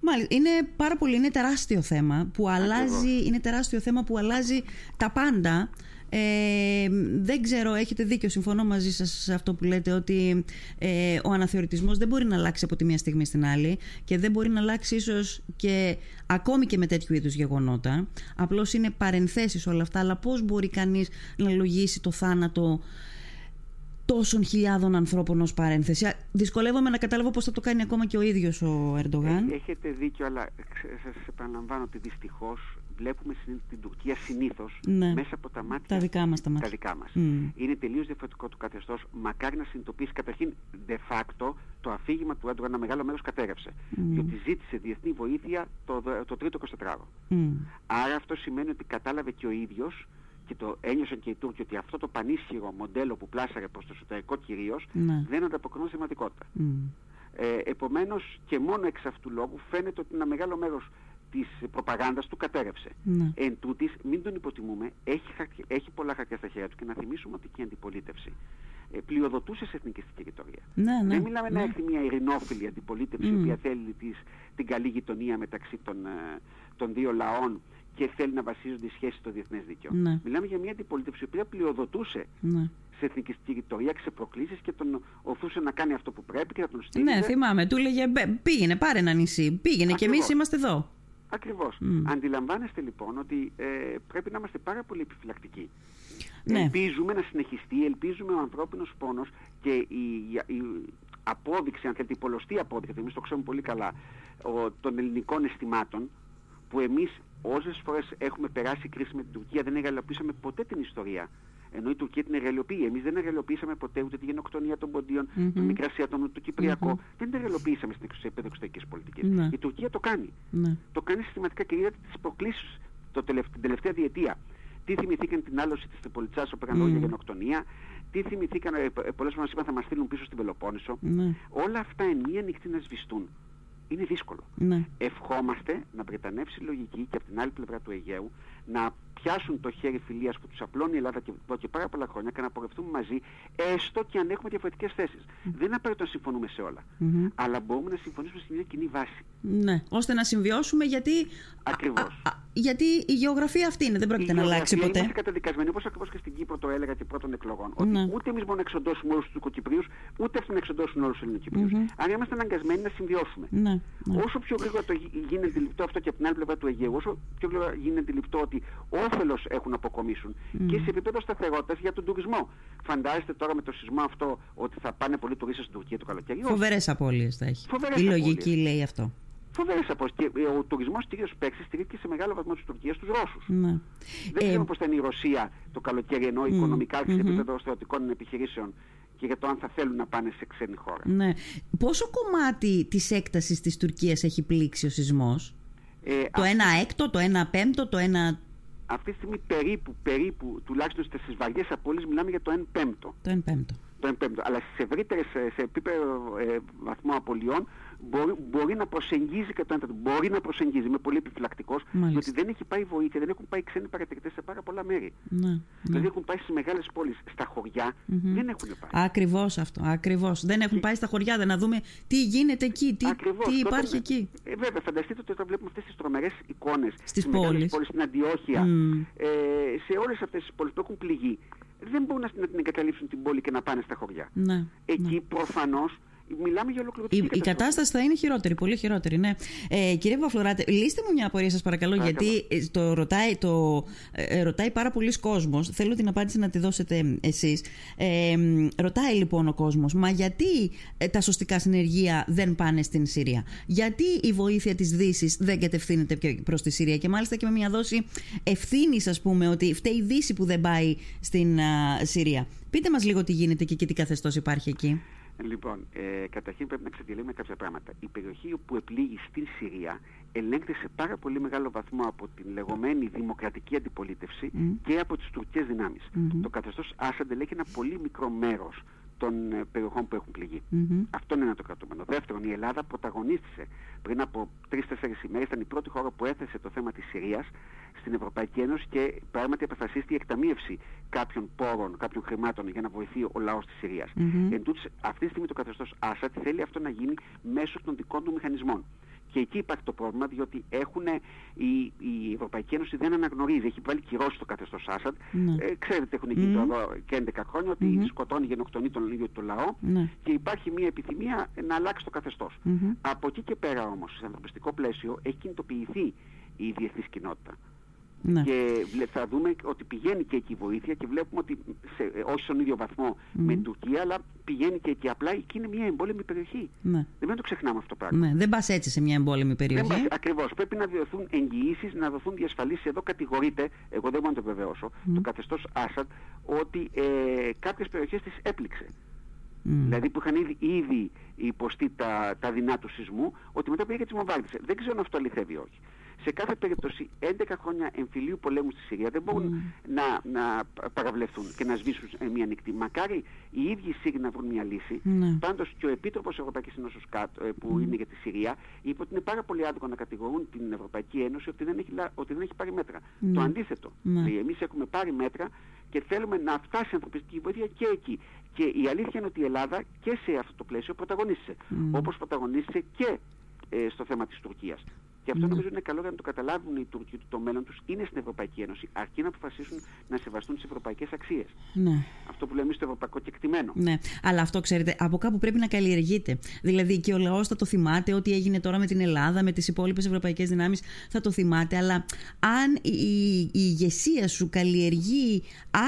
μάλιστα. Είναι πάρα πολύ, είναι τεράστιο θέμα που αλλάζει, είναι τεράστιο θέμα που αλλάζει τα πάντα. Ε, δεν ξέρω, έχετε δίκιο, συμφωνώ μαζί σας σε αυτό που λέτε, ότι ε, ο αναθεωρητισμός δεν μπορεί να αλλάξει από τη μία στιγμή στην άλλη και δεν μπορεί να αλλάξει ίσως και ακόμη και με τέτοιου είδους γεγονότα. Απλώς είναι παρενθέσεις όλα αυτά, αλλά πώς μπορεί κανείς να λογίσει το θάνατο τόσων χιλιάδων ανθρώπων ως παρένθεση? Δυσκολεύομαι να καταλάβω πώς θα το κάνει ακόμα και ο ίδιος ο Ερντογάν. Έχετε δίκιο, αλλά σας επαναλαμβάνω ότι δυστυχώς βλέπουμε την Τουρκία συνήθως ναι. μέσα από τα μάτια, τα δικά μας. Τα μάτια. Τα δικά μας. Mm. Είναι τελείως διαφορετικό το καθεστώς. Μακάρι να συνειδητοποιήσει καταρχήν de facto το αφήγημα του Ερντογάν, ένα μεγάλο μέρος κατέρευσε. Mm. Διότι ζήτησε διεθνή βοήθεια το, το τρίτο εικοσιτετράωρο. Mm. Άρα αυτό σημαίνει ότι κατάλαβε και ο ίδιος, και το ένιωσαν και οι Τούρκοι, ότι αυτό το πανίσχυρο μοντέλο που πλάσαρε προς το εσωτερικό κυρίως ναι. δεν ανταποκρινόταν στη πραγματικότητα. Mm. Ε, επομένως, και μόνο εξ αυτού λόγου φαίνεται ότι ένα μεγάλο μέρος της προπαγάνδας του κατέρευσε. Ναι. Εν τούτης, μην τον υποτιμούμε, έχει, χαρτιά, έχει πολλά χαρτιά στα χέρια του, και να θυμίσουμε ότι και η αντιπολίτευση ε, πλειοδοτούσε σε εθνικιστική ρητορία. Ναι, ναι, δεν μιλάμε ναι. να έχει μια ειρηνόφιλη αντιπολίτευση, mm. η οποία θέλει τις, την καλή γειτονία μεταξύ των, των δύο λαών και θέλει να βασίζονται οι σχέσεις στο διεθνές δίκαιο. Ναι. Μιλάμε για μια αντιπολίτευση η οποία πλειοδοτούσε ναι. σε εθνικιστική ρητορία, ξεπροκλήσεις, και τον οθούσε να κάνει αυτό που πρέπει και να τον στήριζε. Ναι, θυμάμαι, του έλεγε πήγαινε, πάρε ένα νησί, πήγαινε. Ακριβώς. Και εμείς είμαστε εδώ. Ακριβώς. Mm. Αντιλαμβάνεστε λοιπόν ότι ε, πρέπει να είμαστε πάρα πολύ επιφυλακτικοί. Ναι. Ελπίζουμε να συνεχιστεί, ελπίζουμε ο ανθρώπινος πόνος και η, η απόδειξη, αν θέλετε, η πολλωστή απόδειξη, εμείς το ξέρουμε πολύ καλά, ο, των ελληνικών αισθημάτων, που εμείς όσες φορές έχουμε περάσει κρίση με την Τουρκία δεν εργαλειοποιήσαμε ποτέ την ιστορία. Ενώ η Τουρκία την εργαλειοποιεί. Εμείς δεν εργαλειοποιήσαμε ποτέ ούτε τη γενοκτονία των Ποντίων, mm-hmm. την Μικρασία, τον, το Κυπριακό. Mm-hmm. Δεν την εργαλειοποιήσαμε στην επίπεδο εξωτερικής πολιτικής. Mm-hmm. Η Τουρκία το κάνει. Mm-hmm. Το κάνει συστηματικά και είδατε τις προκλήσεις τελευ... την τελευταία διετία. Τι θυμηθήκαν την άλωση της Τριπολιτσάς που έκανε mm-hmm. για γενοκτονία. Τι θυμηθήκαν, ε, πολλές φορές είπαν θα μας στείλουν πίσω στην Πελοπόννησο. Mm-hmm. Όλα αυτά εν μία νυχτή να σβηστούν. Είναι δύσκολο. Ναι. Ευχόμαστε να πρετανεύσει η λογική και από την άλλη πλευρά του Αιγαίου να πιάσουν το χέρι φιλίας που τους απλώνει η Ελλάδα και, και πάρα πολλά χρόνια, και να πορευτούμε μαζί, έστω και αν έχουμε διαφορετικές θέσεις. Mm. Δεν απαραίτητο να συμφωνούμε σε όλα. Mm-hmm. Αλλά μπορούμε να συμφωνήσουμε σε μια κοινή βάση. Ναι, ώστε να συμβιώσουμε, γιατί. Ακριβώς. Α, α, γιατί η γεωγραφία αυτή είναι, δεν πρόκειται η να αλλάξει ποτέ. Είμαστε καταδικασμένοι, όπως ακριβώς και στην Κύπρο το έλεγα και πρώτων εκλογών. Ότι ναι. ούτε εμείς μπορούμε να εξοντώσουμε όλους τους Τουρκοκυπρίους, ούτε αυτοί να εξοντώσουν όλους τους Ελληνοκυπρίους. Mm-hmm. Άρα είμαστε αναγκασμένοι να συμβιώσουμε. Ναι. Ναι. Όσο πιο γρήγορα το γίνεται αντιληπτό αυτό και από την άλλη πλευρά του Αιγαίου, όσο πιο γρήγορα γίνεται αντιληπτό ότι όφελος έχουν να αποκομίσουν mm. και σε επίπεδο σταθερότητας για τον τουρισμό. Φαντάζεστε τώρα με το σεισμό αυτό ότι θα πάνε πολλοί τουρίστες στην Τουρκία το καλοκαίρι. Φοβερές απώλειες θα έχει. Φοβερές Η απώλειες. Λογική λέει αυτό. Φοβερές απώλειες. Ο τουρισμός κυρίως παίξει στηρίχθηκε σε μεγάλο βαθμό της Τουρκίας στους Ρώσους. Ναι. Δεν ξέρουμε ε... πώς θα είναι η Ρωσία το καλοκαίρι ενώ mm. οικονομικά mm-hmm. σε επίπεδο στρατιωτικών επιχειρήσεων. Και για το αν θα θέλουν να πάνε σε ξένη χώρα. Ναι. Πόσο κομμάτι της έκτασης της Τουρκίας έχει πλήξει ο σεισμός? Ε, το ένα έκτο, το ένα πέμπτο, το ένα... Αυτή τη στιγμή περίπου, περίπου τουλάχιστον στις βαριές απώλειες μιλάμε για το ένα πέμπτο. Το ένα πέμπτο. Το ένα πέμπτο. Αλλά σε ευρύτερες, σε επίπεδο ε, βαθμό απολειών μπορεί, μπορεί να προσεγγίζει και το ένα τέτοιο. Μπορεί να προσεγγίζει, είμαι πολύ επιφυλακτικός, γιατί δεν έχει πάει βοήθεια, δεν έχουν πάει ξένοι παρατηρητές σε πάρα πολλά μέρη. Ναι, ναι. Δηλαδή έχουν πάει σε μεγάλες πόλεις, στα χωριά mm-hmm. δεν έχουν πάει. Ακριβώς αυτό, ακριβώς. Δεν έχουν και... πάει στα χωριά, δεν να δούμε τι γίνεται εκεί, τι, τι υπάρχει τότε, εκεί. Ε, βέβαια, φανταστείτε ότι όταν βλέπουμε αυτές τις τρομερές εικόνες στις πόλεις, πόλεις, στην Αντιόχεια, mm. ε, σε όλες αυτές τις πόλεις που έχουν πληγεί, δεν μπορούν να την εγκαταλείψουν την πόλη και να πάνε στα χωριά. Ναι, εκεί ναι. προφανώς μιλάμε για ολοκληρωτική η, κατάσταση. Η κατάσταση θα είναι χειρότερη, πολύ χειρότερη, ναι. Ε, κύριε Παπαφλωράτε, λύστε μου μια απορία σας παρακαλώ, παρακαλώ. γιατί το ρωτάει, το, ε, ρωτάει πάρα πολλοί κόσμος. Θέλω την απάντηση να τη δώσετε εσείς. Ε, ρωτάει λοιπόν ο κόσμος, μα γιατί ε, τα σωστικά συνεργεία δεν πάνε στην Συρία? Γιατί η βοήθεια της Δύσης δεν κατευθύνεται προς τη Συρία? Και μάλιστα και με μια δόση ευθύνης, ας πούμε, ότι φταίει η Δύση που δεν πάει στην α, Συρία. Πείτε μας λίγο τι γίνεται και, και τι καθεστώς υπάρχει εκεί. Λοιπόν, ε, καταρχήν πρέπει να ξεδιαλέγουμε κάποια πράγματα. Η περιοχή που επλήγει στην Συρία ελέγχεται σε πάρα πολύ μεγάλο βαθμό από την λεγόμενη δημοκρατική αντιπολίτευση mm. και από τις τουρκικές δυνάμεις. Mm-hmm. Το καθεστώς Άσαντ ελέγχει ένα πολύ μικρό μέρος των περιοχών που έχουν πληγεί. Mm-hmm. Αυτό είναι ένα το κρατούμενο. Δεύτερον, η Ελλάδα πρωταγωνίστησε πριν από τρεις-τέσσερις ημέρες, ήταν η πρώτη χώρα που έθεσε το θέμα της Συρίας στην Ευρωπαϊκή Ένωση και πράγματι αποφασίστηκε η εκταμείευση κάποιων πόρων, κάποιων χρημάτων για να βοηθεί ο λαός της Συρίας. Mm-hmm. Εν τούτης, αυτή τη στιγμή το καθεστώς Άσαντ θέλει αυτό να γίνει μέσω των δικών του μηχανισμών. Και εκεί υπάρχει το πρόβλημα, διότι έχουν, η, η Ευρωπαϊκή Ένωση δεν αναγνωρίζει, έχει βάλει κυρώσει το καθεστώς Άσαντ. Ναι. Ε, ξέρετε, έχουν γίνει mm-hmm. τώρα και έντεκα χρόνια ότι mm-hmm. σκοτώνει, γενοκτονεί τον ίδιο του λαό ναι. και υπάρχει μια επιθυμία να αλλάξει το καθεστώς. Mm-hmm. Από εκεί και πέρα όμως, σε ανθρωπιστικό πλαίσιο, έχει κινητοποιηθεί η διεθνής κοινότητα. Ναι. Και θα δούμε ότι πηγαίνει και εκεί η βοήθεια και βλέπουμε ότι σε, όχι στον ίδιο βαθμό mm-hmm. με την Τουρκία, αλλά πηγαίνει και εκεί. Απλά εκεί είναι μια εμπόλεμη περιοχή. Ναι. Δεν πρέπει να το ξεχνάμε αυτό το πράγμα. Ναι. Δεν πας έτσι σε μια εμπόλεμη περιοχή. Δεν πας, ακριβώς. Πρέπει να δοθούν εγγυήσεις, να δοθούν διασφαλίσεις. Εδώ κατηγορείται, εγώ δεν μπορώ να το βεβαιώσω, mm-hmm. το καθεστώς Άσαντ, ότι ε, κάποιες περιοχές τις έπληξε. Mm. Δηλαδή που είχαν ήδη, ήδη υποστεί τα, τα δεινά του σεισμού, ότι μετά πήγε και τις μοβάρτησε. Δεν ξέρω αν αυτό αληθεύει ή όχι. Σε κάθε περίπτωση, έντεκα χρόνια εμφυλίου πολέμου στη Συρία δεν μπορούν mm. να, να παραβλεφθούν και να σβήσουν μια νυχτή. Μακάρι οι ίδιοι Σύριοι να βρουν μια λύση. Mm. Πάντως και ο Επίτροπος Ευρωπαϊκής Ένωσης που mm. είναι για τη Συρία είπε ότι είναι πάρα πολύ άδικο να κατηγορούν την Ευρωπαϊκή Ένωση ότι δεν έχει, ότι δεν έχει πάρει μέτρα. Mm. Το αντίθετο. Mm. Δηλαδή, εμείς έχουμε πάρει μέτρα και θέλουμε να φτάσει η ανθρωπιστική βοήθεια και εκεί. Και η αλήθεια είναι ότι η Ελλάδα και σε αυτό το πλαίσιο πρωταγωνίστησε. Mm. Όπως πρωταγωνίστησε και ε, στο θέμα της Τουρκίας. Και αυτό mm. νομίζω είναι καλό για να το καταλάβουν οι Τούρκοι ότι το μέλλον τους είναι στην Ευρωπαϊκή Ένωση, αρκεί να αποφασίσουν να σεβαστούν τις ευρωπαϊκές αξίες. Ναι. Αυτό που λέμε εμείς το ευρωπαϊκό κεκτημένο. Ναι, αλλά αυτό ξέρετε, από κάπου πρέπει να καλλιεργείται. Δηλαδή και ο λαός θα το θυμάται, ό,τι έγινε τώρα με την Ελλάδα, με τις υπόλοιπες ευρωπαϊκές δυνάμεις θα το θυμάται. Αλλά αν η, η ηγεσία σου καλλιεργεί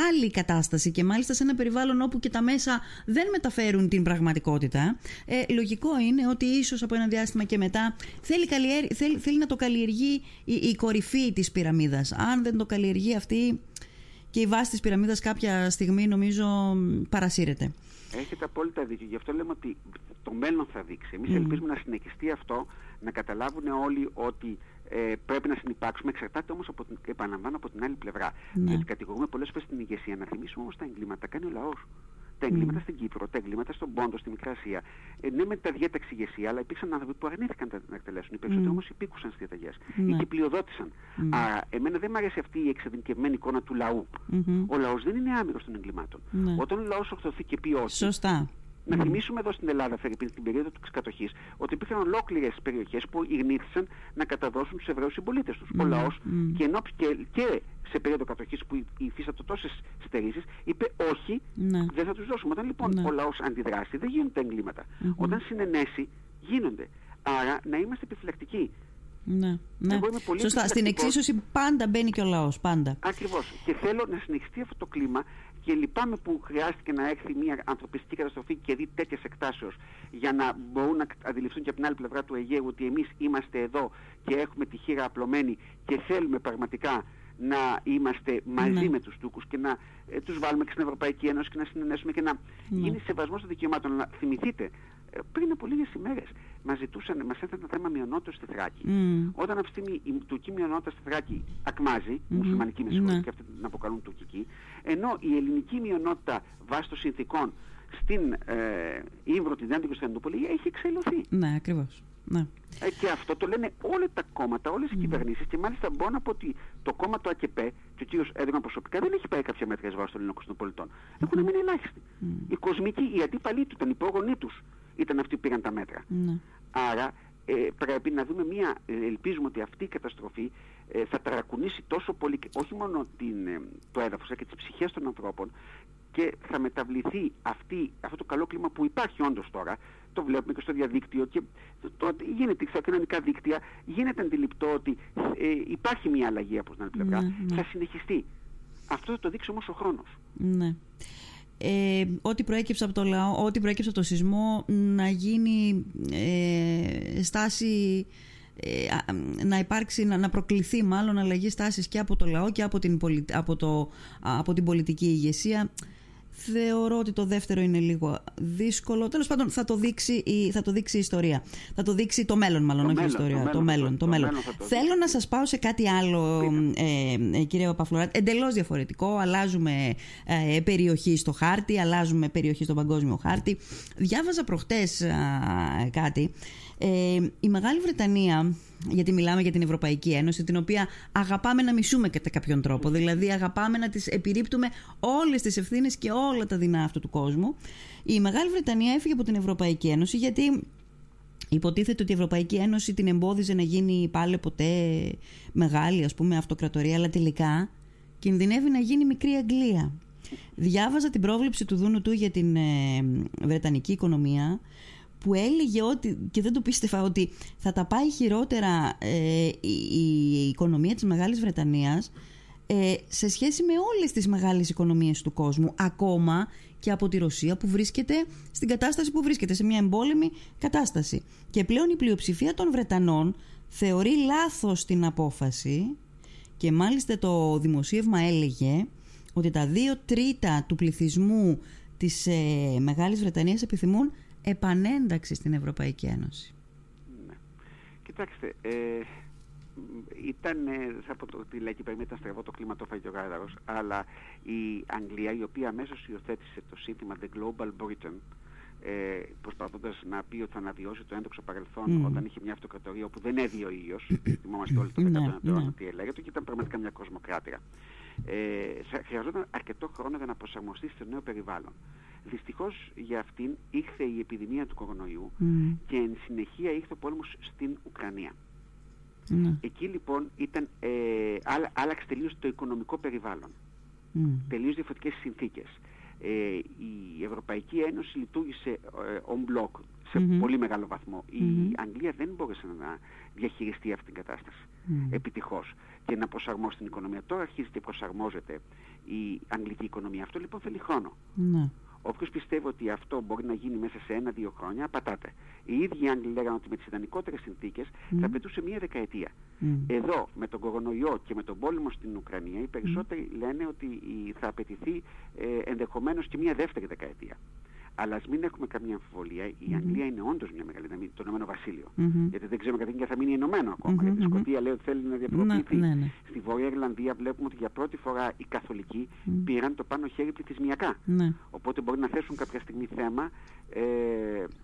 άλλη κατάσταση και μάλιστα σε ένα περιβάλλον όπου και τα μέσα δεν μεταφέρουν την πραγματικότητα, ε, λογικό είναι ότι ίσως από ένα διάστημα και μετά θέλει καλλιέργεια. Θέλει να το καλλιεργεί η, η κορυφή της πυραμίδας. Αν δεν το καλλιεργεί αυτή και η βάση της πυραμίδας κάποια στιγμή νομίζω παρασύρεται. Έχετε απόλυτα δίκιο. Γι' αυτό λέμε ότι το μέλλον θα δείξει. Εμείς mm. ελπίζουμε να συνεχιστεί αυτό, να καταλάβουν όλοι ότι ε, πρέπει να συνυπάρξουμε. Εξαρτάται όμως, από την, επαναλαμβάνω, από την άλλη πλευρά. Ναι. Γιατί κατηγορούμε πολλές φορές την ηγεσία. Να θυμίσουμε όμως τα εγκλήματα κάνει ο λαός. Τα εγκλήματα mm. στην Κύπρο, τα εγκλήματα στον Πόντο, στη Μικρά Ασία. Ε, ναι, με τα διέταξη ηγεσία, αλλά υπήρξαν άνθρωποι που αρνήθηκαν να εκτελέσουν. Οι περισσότεροι mm. όμως υπήκουσαν στις διαταγές mm. ή πλειοδότησαν. Mm. Α, εμένα δεν μου αρέσει αυτή η εξειδικευμένη εικόνα του λαού. Mm-hmm. Ο λαός δεν είναι άμυρος των εγκλημάτων. Mm. Όταν ο λαός ορθωθεί και πει όχι. Σωστά. Να θυμίσουμε εδώ στην Ελλάδα, Φερρυπίν, την περίοδο της κατοχής, ότι υπήρχαν ολόκληρες περιοχές που ειρνήθησαν να καταδώσουν τους Εβραίους συμπολίτες τους. Mm. Ο λαός mm. και, ενώ, και, και σε περίοδο κατοχής που υφίστατο τόσες στερήσεις, είπε όχι, mm. δεν θα τους δώσουμε. Όταν λοιπόν mm. ο λαός αντιδράσει, δεν γίνονται εγκλήματα. Mm-hmm. Όταν συνενέσει, γίνονται. Άρα να είμαστε επιφυλακτικοί. Ναι, ναι. Σωστά. Στην εξίσωση πάντα μπαίνει και ο λαός. Πάντα. Ακριβώς. Και θέλω να συνεχιστεί αυτό το κλίμα και λυπάμαι που χρειάστηκε να έρθει μια ανθρωπιστική καταστροφή και δει τέτοιες εκτάσεως για να μπορούν να αντιληφθούν και από την άλλη πλευρά του Αιγαίου ότι εμείς είμαστε εδώ και έχουμε τη χείρα απλωμένη και θέλουμε πραγματικά να είμαστε μαζί ναι. με τους Τούρκους και να ε, τους βάλουμε και στην Ευρωπαϊκή Ένωση και να συνενέσουμε και να ναι. γίνει σεβασμός των δικαιωμάτων. Να θυμηθείτε, πριν από λίγες ημέρες μας ζητούσαν, μας έθεταν το θέμα μειονότητας στη Θράκη. Mm. Όταν αυτή τη στιγμή η τουρκική μειονότητα στη Θράκη ακμάζει, mm-hmm. μουσουλμανική με συγχωρείτε, mm-hmm. και αυτή την αποκαλούν τουρκική, ενώ η ελληνική μειονότητα βάσει των συνθήκων στην Ήμβρο, την Δάντη και Κωνσταντινούπολη έχει εξελιχθεί. Ναι, ακριβώς. Ναι. Ε, και αυτό το λένε όλα τα κόμματα, όλες οι mm. κυβερνήσεις. Και μάλιστα μπορώ να πω ότι το κόμμα του ΑΚΕΠΕ και ο κύριος Ερντογάν προσωπικά δεν έχει πάρει κάποια μέτρα εις βάρος των Ελλήνων κοσμοπολιτών. Mm. Έχουν μείνει ελάχιστοι. Mm. Οι κοσμικοί, οι αντίπαλοι του, οι πρόγονοί τους ήταν αυτοί που πήγαν τα μέτρα. Mm. Άρα ε, πρέπει να δούμε μία. Ελπίζουμε ότι αυτή η καταστροφή ε, θα ταρακουνήσει τόσο πολύ, και όχι μόνο την, ε, το έδαφος, αλλά και τις ψυχές των ανθρώπων. Και θα μεταβληθεί αυτή, αυτό το καλό κλίμα που υπάρχει όντως τώρα. Το βλέπουμε και στο διαδίκτυο και το, γίνεται στα κοινωνικά δίκτυα, γίνεται αντιληπτό ότι ε, υπάρχει μια αλλαγή από την άλλη πλευρά. Ναι, ναι. Θα συνεχιστεί. Αυτό θα το δείξει όμως ο χρόνος. Ναι. Ε, ό,τι προέκυψε από το λαό, ό,τι προέκυψε από το σεισμό, να γίνει ε, στάση... να υπάρξει, να προκληθεί μάλλον αλλαγή στάσης και από το λαό και από την, πολι... από το... από την πολιτική ηγεσία. Θεωρώ ότι το δεύτερο είναι λίγο δύσκολο. Τέλος πάντων, θα το δείξει η, θα το δείξει η ιστορία. Θα το δείξει το μέλλον, μάλλον, το όχι η ιστορία. Το μέλλον. Το μέλλον. Θέλω να σας πάω σε κάτι άλλο, ε, ε, κύριε Παπαφλωράτη. Εντελώς διαφορετικό. Αλλάζουμε ε, περιοχή στο χάρτη, αλλάζουμε περιοχή στον παγκόσμιο χάρτη. Διάβαζα προχτές ε, κάτι. Ε, η Μεγάλη Βρετανία, γιατί μιλάμε για την Ευρωπαϊκή Ένωση, την οποία αγαπάμε να μισούμε κατά κάποιον τρόπο, δηλαδή αγαπάμε να της επιρρύπτουμε όλες τις ευθύνες και όλα τα δεινά αυτού του κόσμου, η Μεγάλη Βρετανία έφυγε από την Ευρωπαϊκή Ένωση γιατί υποτίθεται ότι η Ευρωπαϊκή Ένωση την εμπόδιζε να γίνει πάλι ποτέ μεγάλη, ας πούμε, αυτοκρατορία, αλλά τελικά κινδυνεύει να γίνει μικρή Αγγλία. Διάβαζα την πρόβλεψη του Δούνου του για την ε, Βρετανική οικονομία, που έλεγε ότι, και δεν το πίστευα, ότι θα τα πάει χειρότερα ε, η, η οικονομία της Μεγάλης Βρετανίας ε, σε σχέση με όλες τις μεγάλες οικονομίες του κόσμου, ακόμα και από τη Ρωσία που βρίσκεται στην κατάσταση που βρίσκεται, σε μια εμπόλεμη κατάσταση. Και πλέον η πλειοψηφία των Βρετανών θεωρεί λάθος την απόφαση και μάλιστα το δημοσίευμα έλεγε ότι τα δύο τρίτα του πληθυσμού της ε, Μεγάλης Βρετανίας επιθυμούν επανένταξη στην Ευρωπαϊκή Ένωση. Ναι. Κοιτάξτε, ε, ήταν, ε, από το τη λαϊκή περίοδο ήταν στραβό το κλίμα, το φάγε ο γάιδαρος, αλλά η Αγγλία, η οποία αμέσως υιοθέτησε το σύνθημα The Global Britain, ε, προσπαθώντας να πει ότι θα αναβιώσει το έντοξο παρελθόν mm. όταν είχε μια αυτοκρατορία όπου δεν έδιε ο ήλιος, θυμόμαστε όλοι το δέκατο ένατο αιώνα τι έλεγε, και ήταν πραγματικά μια κοσμοκράτηρα. Ε, χρειαζόταν αρκετό χρόνο για να προσαρμοστεί στο νέο περιβάλλον. Δυστυχώς για αυτήν ήρθε η επιδημία του κορονοϊού mm. και εν συνεχεία ήρθε ο πόλεμος στην Ουκρανία. Mm. Εκεί λοιπόν ήταν, ε, άλλα, άλλαξε τελείως το οικονομικό περιβάλλον. Mm. Τελείως διαφορετικές συνθήκες. Ε, η Ευρωπαϊκή Ένωση λειτουργήσε on block σε mm-hmm. πολύ μεγάλο βαθμό. Mm-hmm. Η Αγγλία δεν μπόρεσε να διαχειριστεί αυτή την κατάσταση mm. επιτυχώς και να προσαρμόσει την οικονομία. Τώρα αρχίζει και προσαρμόζεται η αγγλική οικονομία. Αυτό λοιπόν θέλει χρόνο. Mm. Όποιος πιστεύει ότι αυτό μπορεί να γίνει μέσα σε ένα-δύο χρόνια, πατάτε. Οι ίδιοι Άγγλοι λέγανε ότι με τις ιδανικότερες συνθήκες mm. θα πετούσε μία δεκαετία. Mm. Εδώ, με τον κορονοϊό και με τον πόλεμο στην Ουκρανία, οι περισσότεροι mm. λένε ότι θα απαιτηθεί ε, ενδεχομένως και μία δεύτερη δεκαετία. Αλλά ας μην έχουμε καμία αμφιβολία, η mm-hmm. Αγγλία είναι όντως μια μεγάλη δύναμη, το Ηνωμένο Βασίλειο. Mm-hmm. Γιατί δεν ξέρουμε κατά την θα μείνει ενωμένο ακόμα. Mm-hmm. Γιατί η Σκωτία λέει ότι θέλει να διαπροποιηθεί. Mm-hmm. Mm-hmm. Στη Βόρεια Ιρλανδία βλέπουμε ότι για πρώτη φορά οι Καθολικοί mm-hmm. πήραν το πάνω χέρι πληθυσμιακά. Mm-hmm. Οπότε μπορεί να θέσουν κάποια στιγμή θέμα ε,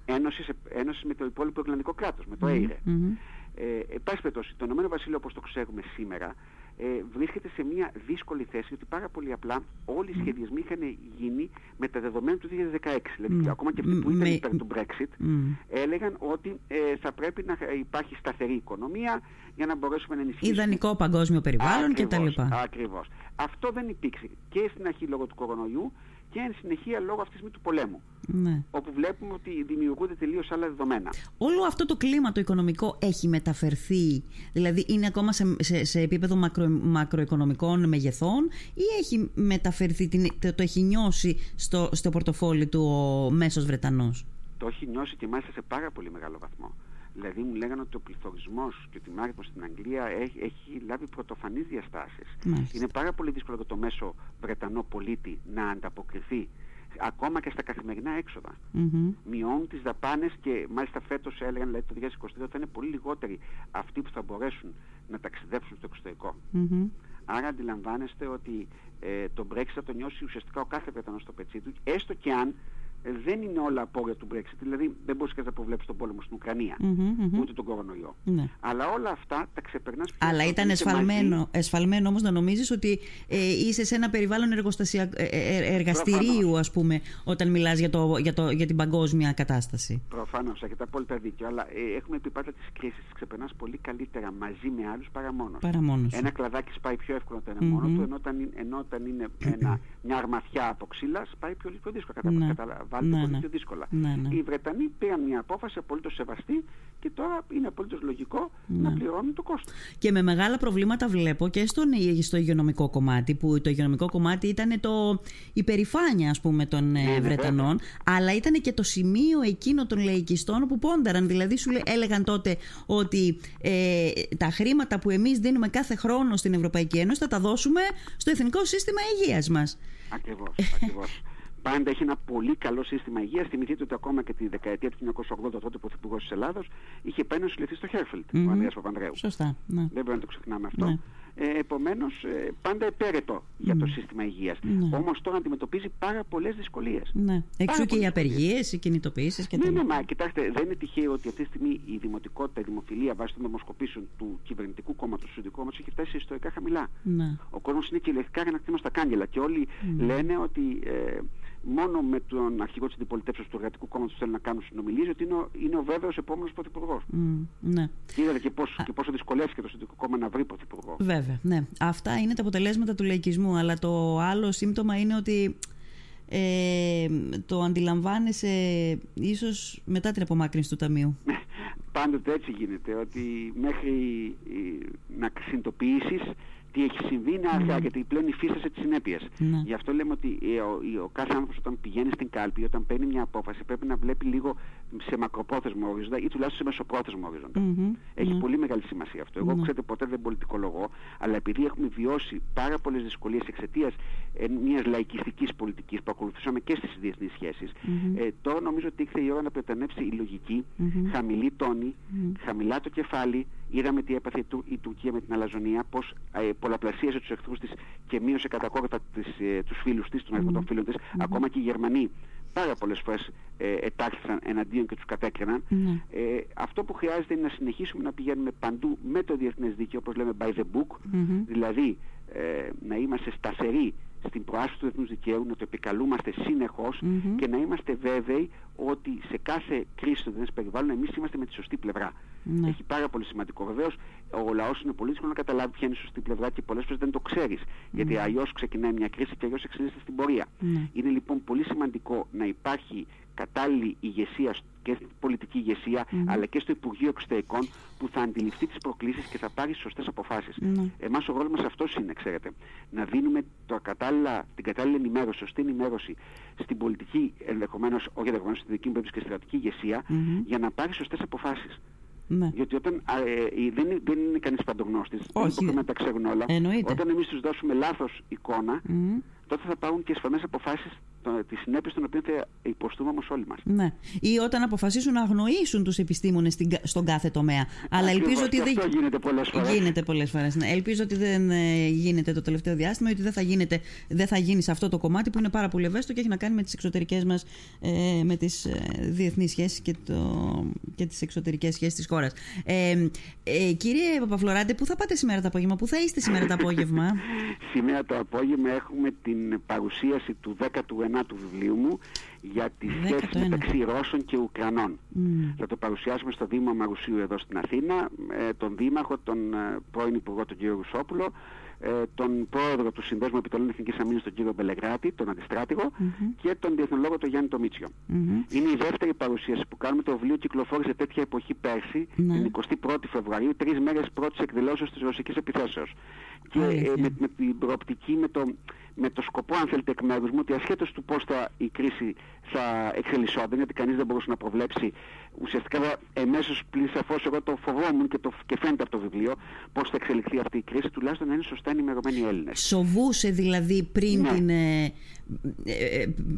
ένωσης, ένωσης με το υπόλοιπο Ιρλανδικό κράτος, με το Έιρε. Mm-hmm. Ε, εν πάση περιπτώσει, το Ηνωμένο Βασίλειο όπως το ξέρουμε σήμερα Ε, βρίσκεται σε μια δύσκολη θέση, γιατί πάρα πολύ απλά όλοι οι σχεδιασμοί είχαν γίνει με τα δεδομένα του δύο χιλιάδες δεκαέξι. Δηλαδή, mm. ακόμα και αυτοί που ήταν mm. υπέρ του Brexit, mm. έλεγαν ότι ε, θα πρέπει να υπάρχει σταθερή οικονομία για να μπορέσουμε να ενισχύσουμε. Ιδανικό παγκόσμιο περιβάλλον κτλ. Ακριβώς. Αυτό δεν υπήρξε και στην αρχή λόγω του κορονοϊού και εν συνεχεία λόγω αυτής του πολέμου. Ναι. Όπου βλέπουμε ότι δημιουργούνται τελείως άλλα δεδομένα. Όλο αυτό το κλίμα το οικονομικό έχει μεταφερθεί, δηλαδή είναι ακόμα σε, σε, σε επίπεδο μακρο, μακροοικονομικών μεγεθών, ή έχει μεταφερθεί, το, το έχει νιώσει στο, στο πορτοφόλι του ο μέσος Βρετανός? Το έχει νιώσει και μάλιστα σε πάρα πολύ μεγάλο βαθμό. Δηλαδή μου λέγανε ότι ο πληθωρισμός και ο τιμάριθμος στην Αγγλία έχει, έχει λάβει πρωτοφανείς διαστάσεις. Μάλιστα. Είναι πάρα πολύ δύσκολο για το μέσο Βρετανό πολίτη να ανταποκριθεί ακόμα και στα καθημερινά έξοδα. Mm-hmm. Μειώνουν τις δαπάνες και μάλιστα φέτος έλεγαν, δηλαδή το δύο χιλιάδες είκοσι τρία θα είναι πολύ λιγότεροι αυτοί που θα μπορέσουν να ταξιδέψουν στο εξωτερικό. Mm-hmm. Άρα αντιλαμβάνεστε ότι ε, το Brexit θα το νιώσει ουσιαστικά ο κάθε Βρετανός στο πετσί του, έστω και αν δεν είναι όλα απόρρια του Brexit, δηλαδή δεν μπορείς και να προβλέψεις τον πόλεμο στην Ουκρανία, mm-hmm, mm-hmm. ούτε τον κορονοϊό. Ναι. Αλλά όλα αυτά τα ξεπερνάς. Αλλά ήταν εσφαλμένο, μαζί. Εσφαλμένο όμως να νομίζεις ότι ε, είσαι σε ένα περιβάλλον εργοστασια... ε, εργαστηρίου, ας πούμε, όταν μιλάς για, το, για, το, για την παγκόσμια κατάσταση. Προφανώς, έχετε απόλυτα δίκιο. Αλλά ε, έχουμε πει πάντα τις κρίσεις, τις ξεπερνάς πολύ καλύτερα μαζί με άλλους παρά μόνος. Παρά μόνος. Ένα κλαδάκι σπάει πιο εύκολα το ένα mm-hmm. μόνο του, ενώ όταν, ενώ όταν είναι ένα, μια αρμαθιά από ξύλα, σπάει πιο, πιο δύσκολα. Κατά, ναι. κατά, βάλτε πολύ πιο δύσκολα. Ναι, ναι. Οι Βρετανοί πήραν μια απόφαση απολύτως σεβαστή και τώρα είναι απολύτως λογικό ναι. να πληρώνουν το κόστος. Και με μεγάλα προβλήματα βλέπω και στον, στο υγειονομικό κομμάτι, που το υγειονομικό κομμάτι ήταν το υπερηφάνεια, ας πούμε, των ναι, Βρετανών, ναι. αλλά ήταν και το σημείο εκείνο των λαϊκιστών που πόνταραν. Δηλαδή σου έλεγαν τότε ότι ε, τα χρήματα που εμείς δίνουμε κάθε χρόνο στην Ευρωπαϊκή Ένωση θα τα δώσουμε στο εθνικό σύστημα υγείας μας. Ακριβώς, ακριβώς. Πάντα έχει ένα πολύ καλό σύστημα υγείας. Θυμηθείτε ότι ακόμα και τη δεκαετία του χίλια εννιακόσια ογδόντα, τότε ο Πρωθυπουργός της Ελλάδος είχε πάει να νοσηλευτεί στο Χέρφιλτ, mm-hmm. ο Ανδρέας Παπανδρέου. Σωστά. Ναι. Δεν πρέπει να το ξεχνάμε αυτό. Ναι. Ε, επομένως, πάντα επέρετο για το mm-hmm. σύστημα υγείας. Ναι. Όμως τώρα αντιμετωπίζει πάρα πολλές δυσκολίες. Ναι. Εξού και οι απεργίες, οι κινητοποιήσεις κτλ. Ναι, ναι, μα κοιτάξτε, δεν είναι τυχαίο ότι αυτή τη στιγμή η δημοτικότητα, η δημοφιλία βάσει των δημοσκοπήσεων του κυβερνητικού κόμματος, του Συντικού Κόμματος, έχει φτάσει σε ιστορικά χαμηλά. Ναι. Ο κόσμος είναι κυριολεκτικά ανακτήμος στα κάγκελα και όλοι mm-hmm. λένε ότι. Ε, μόνο με τον αρχηγό της αντιπολιτεύσεως του Εργατικού Κόμματος θέλουν να κάνουν συνομιλίες, ότι είναι ο, είναι ο βέβαιος επόμενος πρωθυπουργός. Mm, ναι. Είδατε και, και πόσο δυσκολεύτηκε το Συντηρητικό Κόμμα να βρει πρωθυπουργό. Βέβαια, ναι. Αυτά είναι τα αποτελέσματα του λαϊκισμού, αλλά το άλλο σύμπτωμα είναι ότι ε, το αντιλαμβάνεσαι ίσως μετά την απομάκρυνση του Ταμείου. Πάντοτε έτσι γίνεται, ότι μέχρι να συνειδητοποιήσεις τι έχει συμβεί είναι αργά, mm. γιατί πλέον υφίστασε τις συνέπειες. Mm. Γι' αυτό λέμε ότι ε, ο, ο κάθε άνθρωπος όταν πηγαίνει στην κάλπη, όταν παίρνει μια απόφαση, πρέπει να βλέπει λίγο σε μακροπρόθεσμο ορίζοντα ή τουλάχιστον σε μεσοπρόθεσμο ορίζοντα. Mm-hmm. Έχει mm. πολύ μεγάλη σημασία αυτό. Εγώ, mm. ξέρετε, ποτέ δεν πολιτικολογώ, αλλά επειδή έχουμε βιώσει πάρα πολλές δυσκολίες εξαιτίας ε, μιας λαϊκιστικής πολιτικής που ακολουθούσαμε και στις διεθνείς σχέσεις, mm-hmm. ε, τώρα νομίζω ότι ήρθε η ώρα να πρετανεύσει η λογική, mm-hmm. χαμηλή τόνη, mm-hmm. χαμηλά το κεφάλι. Είδαμε τι έπαθε η Τουρκία με την Αλαζονία, πως ε, πολλαπλασίασε τους εχθρούς της και μείωσε κατά κόρτα ε, τους φίλους της, τον αριθμό των φίλων της. Mm-hmm. Ακόμα και οι Γερμανοί πάρα πολλές φορές ε, ετάχθησαν εναντίον και τους κατέκριναν. Mm-hmm. Ε, αυτό που χρειάζεται είναι να συνεχίσουμε να πηγαίνουμε παντού με το διεθνές δίκαιο, όπως λέμε by the book, mm-hmm. δηλαδή ε, να είμαστε σταθεροί στην προάσπιση του διεθνούς δικαίου, να το επικαλούμαστε συνεχώς mm-hmm. και να είμαστε βέβαιοι ότι σε κάθε κρίση του διεθνές περιβάλλον εμείς είμαστε με τη σωστή πλευρά. Mm-hmm. Έχει πάρα πολύ σημαντικό. Βεβαίως, ο λαός είναι πολύ δύσκολο να καταλάβει ποια είναι η σωστή πλευρά και πολλές φορές δεν το ξέρεις. Mm-hmm. Γιατί αλλιώς ξεκινάει μια κρίση και αλλιώς εξελίσσεται στην πορεία. Mm-hmm. Είναι λοιπόν πολύ σημαντικό να υπάρχει κατάλληλη ηγεσία και πολιτική ηγεσία, mm. αλλά και στο Υπουργείο Εξωτερικών που θα αντιληφθεί τις προκλήσεις και θα πάρει σωστές αποφάσεις. Mm. Εμάς ο ρόλος μας αυτός είναι, ξέρετε, να δίνουμε το κατάλληλα, την κατάλληλη ενημέρωση, σωστή ενημέρωση στην πολιτική, ενδεχομένως, όχι ενδεχομένως, στην δική μου περίπτωση και στρατηγική ηγεσία, mm-hmm. για να πάρει σωστές αποφάσεις. Ναι. Γιατί όταν α, ε, δεν, είναι, δεν είναι κανείς παντογνώστης, δεν μπορούμε να τα ξέρουν όλα. Εννοείται. Όταν εμείς τους δώσουμε λάθος εικόνα, mm. τότε θα πάρουν και σφαλμένες αποφάσεις, τις συνέπειες των οποίων θα υποστούμε όμως όλοι μας. Ναι. Ή όταν αποφασίσουν να αγνοήσουν τους επιστήμονες στην, στον κάθε τομέα. Αλλά ακριβώς, ελπίζω ότι δεν. Αυτό γίνεται πολλές φορές. Γίνεται πολλές φορές. Ναι. Ελπίζω ότι δεν γίνεται το τελευταίο διάστημα, ότι δεν θα, γίνεται, δεν θα γίνει σε αυτό το κομμάτι που είναι πάρα πολύ ευαίσθητο και έχει να κάνει με τις εξωτερικές μας, ε, με τις διεθνείς σχέσεις και, και τις εξωτερικές σχέσεις της χώρας. Ε, ε, κύριε Παπαφλωράτε, πού θα πάτε σήμερα το απόγευμα, πού θα είστε σήμερα το απόγευμα? Σήμερα το απόγευμα έχουμε την παρουσίαση του δέκατου του βιβλίου μου για τις σχέσεις μεταξύ Ρώσων και Ουκρανών. Mm. Θα το παρουσιάσουμε στο Δήμο Μαρουσίου εδώ στην Αθήνα, τον Δήμαρχο, τον πρώην Υπουργό τον κ. Ρουσόπουλο, ε, τον πρόεδρο του Συνδέσμου Επιτελών Εθνικής Αμήνης, τον κύριο Μπελεγράτη, τον αντιστράτηγο, mm-hmm. και τον διεθνολόγο τον Γιάννη Τομίτσιο. Mm-hmm. Είναι η δεύτερη παρουσίαση που κάνουμε. Το βιβλίο κυκλοφόρησε τέτοια εποχή πέρσι, mm-hmm. την εικοστή πρώτη Φεβρουαρίου, τρεις μέρες πρώτης εκδηλώσεως της ρωσικής επιθέσεως. Και ε, με, με την προοπτική, με το, με το σκοπό, αν θέλετε, εκ μέρους μου, ότι ασχέτως του πώς θα η κρίση θα εξελισσόταν, γιατί κανείς δεν μπορούσε να προβλέψει, ουσιαστικά εμέσως πλην σαφώς εγώ το φοβόμουν και, το, και φαίνεται από το βιβλίο πώς θα εξελιχθεί αυτή η κρίση, τουλάχιστον να είναι σωστά ενημερωμένοι οι Έλληνες. Σοβούσε δηλαδή πριν, ναι. την, ε,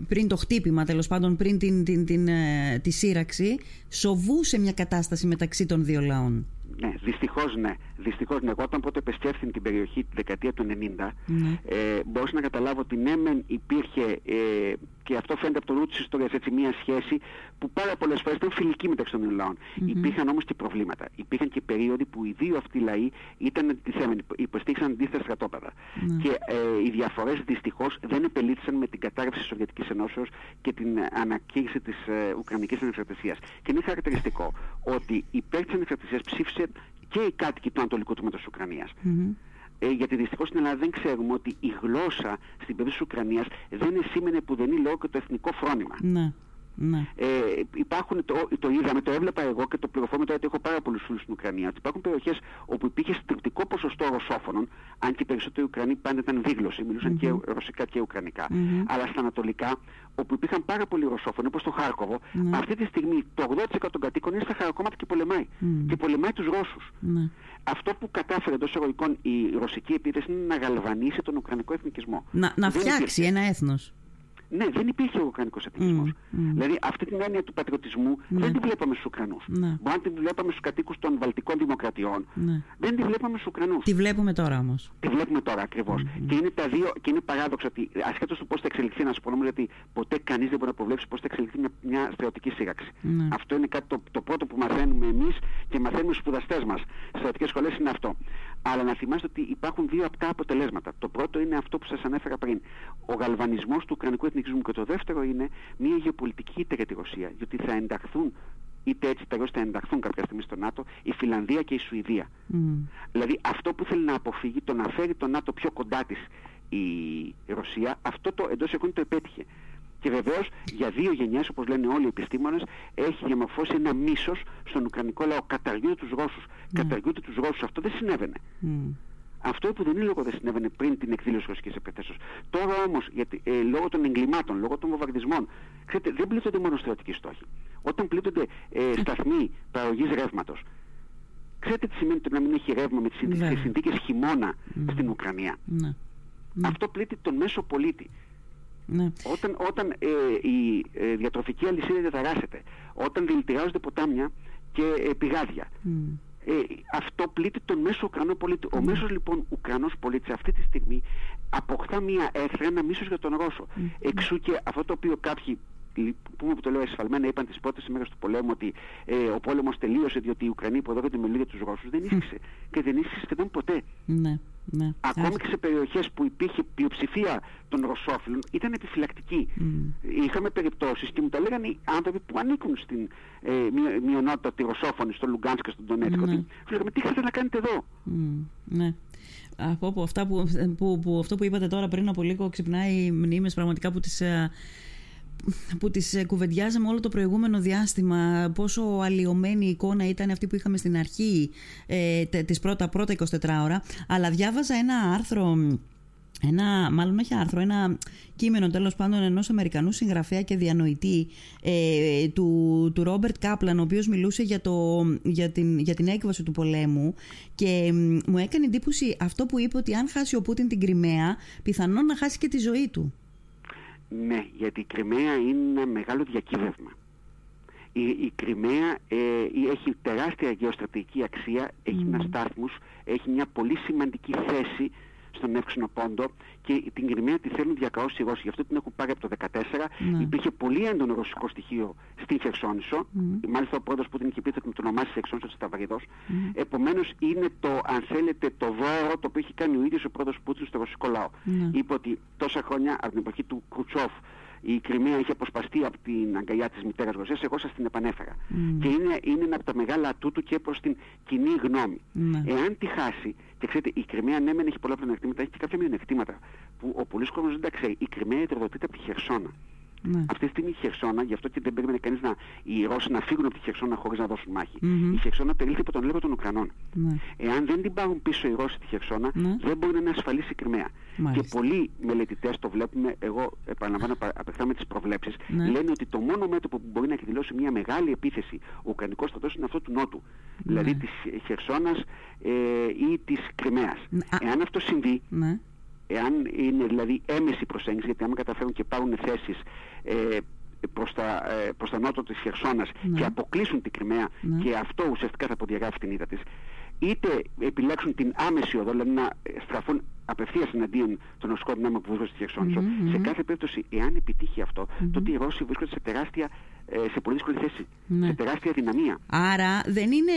πριν το χτύπημα, τέλος πάντων, πριν την, την, την, ε, τη σύραξη, σοβούσε μια κατάσταση μεταξύ των δύο λαών. Ναι, δυστυχώς ναι. Δυστυχώς ναι. Εγώ όταν πρώτα επισκέφθηκα την περιοχή τη δεκαετία του ενενήντα, ναι. ε, μπορούσα να καταλάβω ότι ναι, μεν υπήρχε, ε, και αυτό φαίνεται από το νου της ιστορίας, έτσι, μια σχέση που πάρα πολλές φορές ήταν φιλική μεταξύ των λαών. Mm-hmm. Υπήρχαν όμως και προβλήματα. Υπήρχαν και περίοδοι που οι δύο αυτοί λαοί ήταν αντιθέμενοι, υποστήριξαν αντίθετα στρατόπεδα. Mm-hmm. Και ε, οι διαφορές δυστυχώς δεν επελύθησαν με την κατάρρευση της Σοβιετικής Ενώσεως και την ανακήρυξη της ε, Ουκρανικής Ανεξαρτησίας. Και είναι χαρακτηριστικό ότι υπέρ της ανεξαρτησίας ψήφισε και οι κάτοικοι του Ανατολικού τμήματος της Ουκρανίας. Mm-hmm. Ε, γιατί δυστυχώς στην Ελλάδα δεν ξέρουμε ότι η γλώσσα στην περίπτωση της Ουκρανίας δεν σήμαινε πουδενή λόγο και το εθνικό φρόνημα. Ναι, ναι. Ε, υπάρχουν, το, το είδαμε, το έβλεπα εγώ και το πληροφόρησα τώρα, ότι έχω πάρα πολλούς φίλους στην Ουκρανία. Ότι υπάρχουν περιοχές όπου υπήρχε συντριπτικό ποσοστό ρωσόφωνων, αν και οι περισσότεροι Ουκρανοί πάντα ήταν δίγλωσοι, μιλούσαν mm-hmm. και ρωσικά και ουκρανικά. Mm-hmm. Αλλά στα ανατολικά, όπου υπήρχαν πάρα πολλοί ρωσόφωνοι, όπως το Χάρκοβο, mm-hmm. αυτή τη στιγμή το ογδόντα τοις εκατό των κατοίκων είναι στα χαρακόμματα και πολεμάει. Mm-hmm. Και πολεμάει τους Ρώσους. Mm-hmm. Αυτό που κατάφερε εντός εγωγικών η ρωσική επίθεση είναι να γαλβανίσει τον ουκρανικό εθνικισμό. Να, να φτιάξει ένα έθνος. Ναι, δεν υπήρχε ο ουκρανικός εθνικισμός. Mm, mm. Δηλαδή αυτή την έννοια του πατριωτισμού mm. δεν τη βλέπαμε στους Ουκρανούς. Mm. Μπορεί να την βλέπαμε στους κατοίκους των Βαλτικών Δημοκρατιών. Mm. Δεν τη βλέπαμε στους Ουκρανούς. Τη βλέπουμε τώρα όμως. Τη βλέπουμε τώρα ακριβώς. Mm. Και είναι τα δύο, και είναι παράδοξο ότι ασχέτως του πώς θα εξελιχθεί ένας πόλεμος, γιατί ποτέ κανείς δεν μπορεί να προβλέψει πώς θα εξελιχθεί μια, μια στρατιωτική σύραξη. Mm. Αυτό είναι κάτι το, το πρώτο που μαθαίνουμε εμείς και μαθαίνουμε στους σπουδαστές μας στις στρατιωτικές σχολές είναι αυτό. Αλλά να θυμάστε ότι υπάρχουν δύο απτά αποτελέσματα. Το πρώτο είναι αυτό που σας ανέφερα πριν. Ο γαλβανισμός του ουκρανικού εθνικισμού. Και το δεύτερο είναι μια γεωπολιτική ήττα για τη Ρωσία. Γιατί θα ενταχθούν, είτε έτσι τα Ρώσια θα ενταχθούν κάποια στιγμή στο ΝΑΤΟ, η Φινλανδία και η Σουηδία. Mm. Δηλαδή αυτό που θέλει να αποφύγει, το να φέρει το ΝΑΤΟ πιο κοντά της η Ρωσία, αυτό το εντός εικόνων το επέτυχε. Και βεβαίως για δύο γενιές, όπως λένε όλοι οι επιστήμονες, έχει διαμορφώσει ένα μίσος στον ουκρανικό λαό. Καταργούνται τους Ρώσους. Mm. Καταργούνται τους Ρώσους. Αυτό δεν συνέβαινε. Mm. Αυτό που δεν είναι λόγο δεν συνέβαινε πριν την εκδήλωση ρωσικής επιθέσεως. Τώρα όμως, γιατί, ε, λόγω των εγκλημάτων, λόγω των βομβαρδισμών, ξέρετε, δεν πλήττονται μόνο στρατιωτικοί στόχοι. Όταν πλήττονται ε, σταθμοί παραγωγής ρεύματος, ξέρετε τι σημαίνει το να μην έχει ρεύμα με τις συνθήκες, yeah. συνθήκες χειμώνα mm. στην Ουκρανία. Yeah. Αυτό πλήττει τον μέσο πολίτη. Ναι. Όταν, όταν ε, η ε, διατροφική αλυσίδα διαταράσσεται, όταν δηλητηριάζονται ποτάμια και ε, πηγάδια, mm. ε, αυτό πλήττει τον μέσο Ουκρανό πολίτη. Mm. Ο μέσος λοιπόν Ουκρανός πολίτης αυτή τη στιγμή αποκτά μια έρθρα, ένα μίσος για τον Ρώσο. Mm. Εξού και αυτό το οποίο κάποιοι, που το λέω εσφαλμένα, είπαν τις πρώτες ημέρες του πολέμου ότι ε, ο πόλεμος τελείωσε διότι οι Ουκρανοί προδόκονται με λόγια τους Ρώσους, δεν ίσχυσε. Mm. Και δεν ίσχυσε σχεδόν ποτέ. Ναι. Ναι. Ακόμη Άρα. και σε περιοχές που υπήρχε πλειοψηφία των ρωσόφιλων ήταν επιφυλακτική. Mm. Είχαμε περιπτώσεις και μου τα λέγανε οι άνθρωποι που ανήκουν στην ε, μειονότητα τη ρωσόφωνη, στο Λουγκάνσκ και στον Ντονέτσκ. Mm. Λέγαμε τι είχατε να κάνετε εδώ. Mm. Ναι. Από, που, αυτά που, που, που, αυτό που είπατε τώρα πριν από λίγο ξυπνάει μνήμες πραγματικά που τις... που τις κουβεντιάζαμε όλο το προηγούμενο διάστημα, πόσο αλλοιωμένη η εικόνα ήταν αυτή που είχαμε στην αρχή ε, τις πρώτα, πρώτα εικοσιτέσσερις ώρα. Αλλά διάβαζα ένα άρθρο, ένα, μάλλον όχι άρθρο, ένα κείμενο τέλος πάντων ενός Αμερικανού συγγραφέα και διανοητή ε, του, του Ρόμπερτ Κάπλαν, ο οποίος μιλούσε για, το, για, την, για την έκβαση του πολέμου και ε, μου έκανε εντύπωση αυτό που είπε, ότι αν χάσει ο Πούτιν την Κριμαία, πιθανόν να χάσει και τη ζωή του. Ναι, γιατί η Κριμαία είναι ένα μεγάλο διακύβευμα. Η, η Κριμαία ε, έχει τεράστια γεωστρατηγική αξία, έχει mm. αναστάθμους, έχει μια πολύ σημαντική θέση στον Εύξηνο Πόντο και την Κριμαία τη θέλουν διακαώς οι Ρώσοι. Γι' αυτό την έχουν πάρει από το δεκατέσσερα. Mm. Υπήρχε πολύ έντονο ρωσικό στοιχείο στην Χερσόνησο. Mm. Μάλιστα ο πρόεδρος που την είχε πει θα την ονομάσει Χερσόνησο της Ταυαρίδος. Mm. Επομένως είναι το, αν θέλετε, το δώρο το οποίο έχει κάνει ο ίδιος ο πρόεδρος Πούτιν στο ρωσικό λαό. Mm. Είπε ότι τόσα χρόνια από την εποχή του Κρουτσόφ η Κρυμαία είχε αποσπαστεί από την αγκαλιά της μητέρας Ρωσίας, εγώ σας την επανέφερα. Mm. Και είναι, είναι ένα από τα μεγάλα ατού του και προς την κοινή γνώμη. Mm. Εάν τη χάσει, και ξέρετε, η Κρυμαία ναι μεν έχει πολλά πλεονεκτήματα, έχει και κάποια μειονεκτήματα που ο πολλής κόσμος δεν τα ξέρει. Η Κρυμαία ιδρυοδοτείται από τη Χερσόνα. Ναι. Αυτή τη στιγμή η Χερσόνα, γι' αυτό και δεν περίμενε κανείς να οι Ρώσοι να φύγουν από τη Χερσόνα χωρίς να δώσουν μάχη. Mm-hmm. Η Χερσόνα περιλήφθη από τον έλεγχο των Ουκρανών. Ναι. Εάν δεν την πάρουν πίσω οι Ρώσοι τη Χερσόνα, ναι, δεν μπορεί να είναι ασφαλής η Κρυμαία. Μάλιστα. Και πολλοί μελετητές το βλέπουμε, εγώ επαναλαμβάνω, απεχθάνομαι τις προβλέψεις, ναι, λένε ότι το μόνο μέτωπο που μπορεί να εκδηλώσει μια μεγάλη επίθεση ο Ουκρανικός στρατός είναι αυτό του Νότου. Ναι. Δηλαδή της Χερσόνας ε, ή της Κρυμαίας. Ναι. Εάν αυτό συμβεί. Ναι. Εάν είναι δηλαδή έμεση προσέγγιση, γιατί άμα καταφέρουν και πάρουν θέσεις ε, προς, τα, ε, προς τα νότο της Χερσόνας, ναι, και αποκλείσουν την Κρυμαία, ναι, και αυτό ουσιαστικά θα αποδιαγράφει την ήττα της, είτε επιλέξουν την άμεση οδό, δηλαδή να στραφούν απευθείας εναντίον των ρωσικών δυνάμεων που βρίσκονται στη Χερσόνησο. Mm-hmm. Σε κάθε περίπτωση, εάν επιτύχει αυτό, mm-hmm, τότε οι Ρώσοι βρίσκονται σε τεράστια, ε, σε πολύ δύσκολη θέση, ναι, σε τεράστια δυναμία. Άρα δεν είναι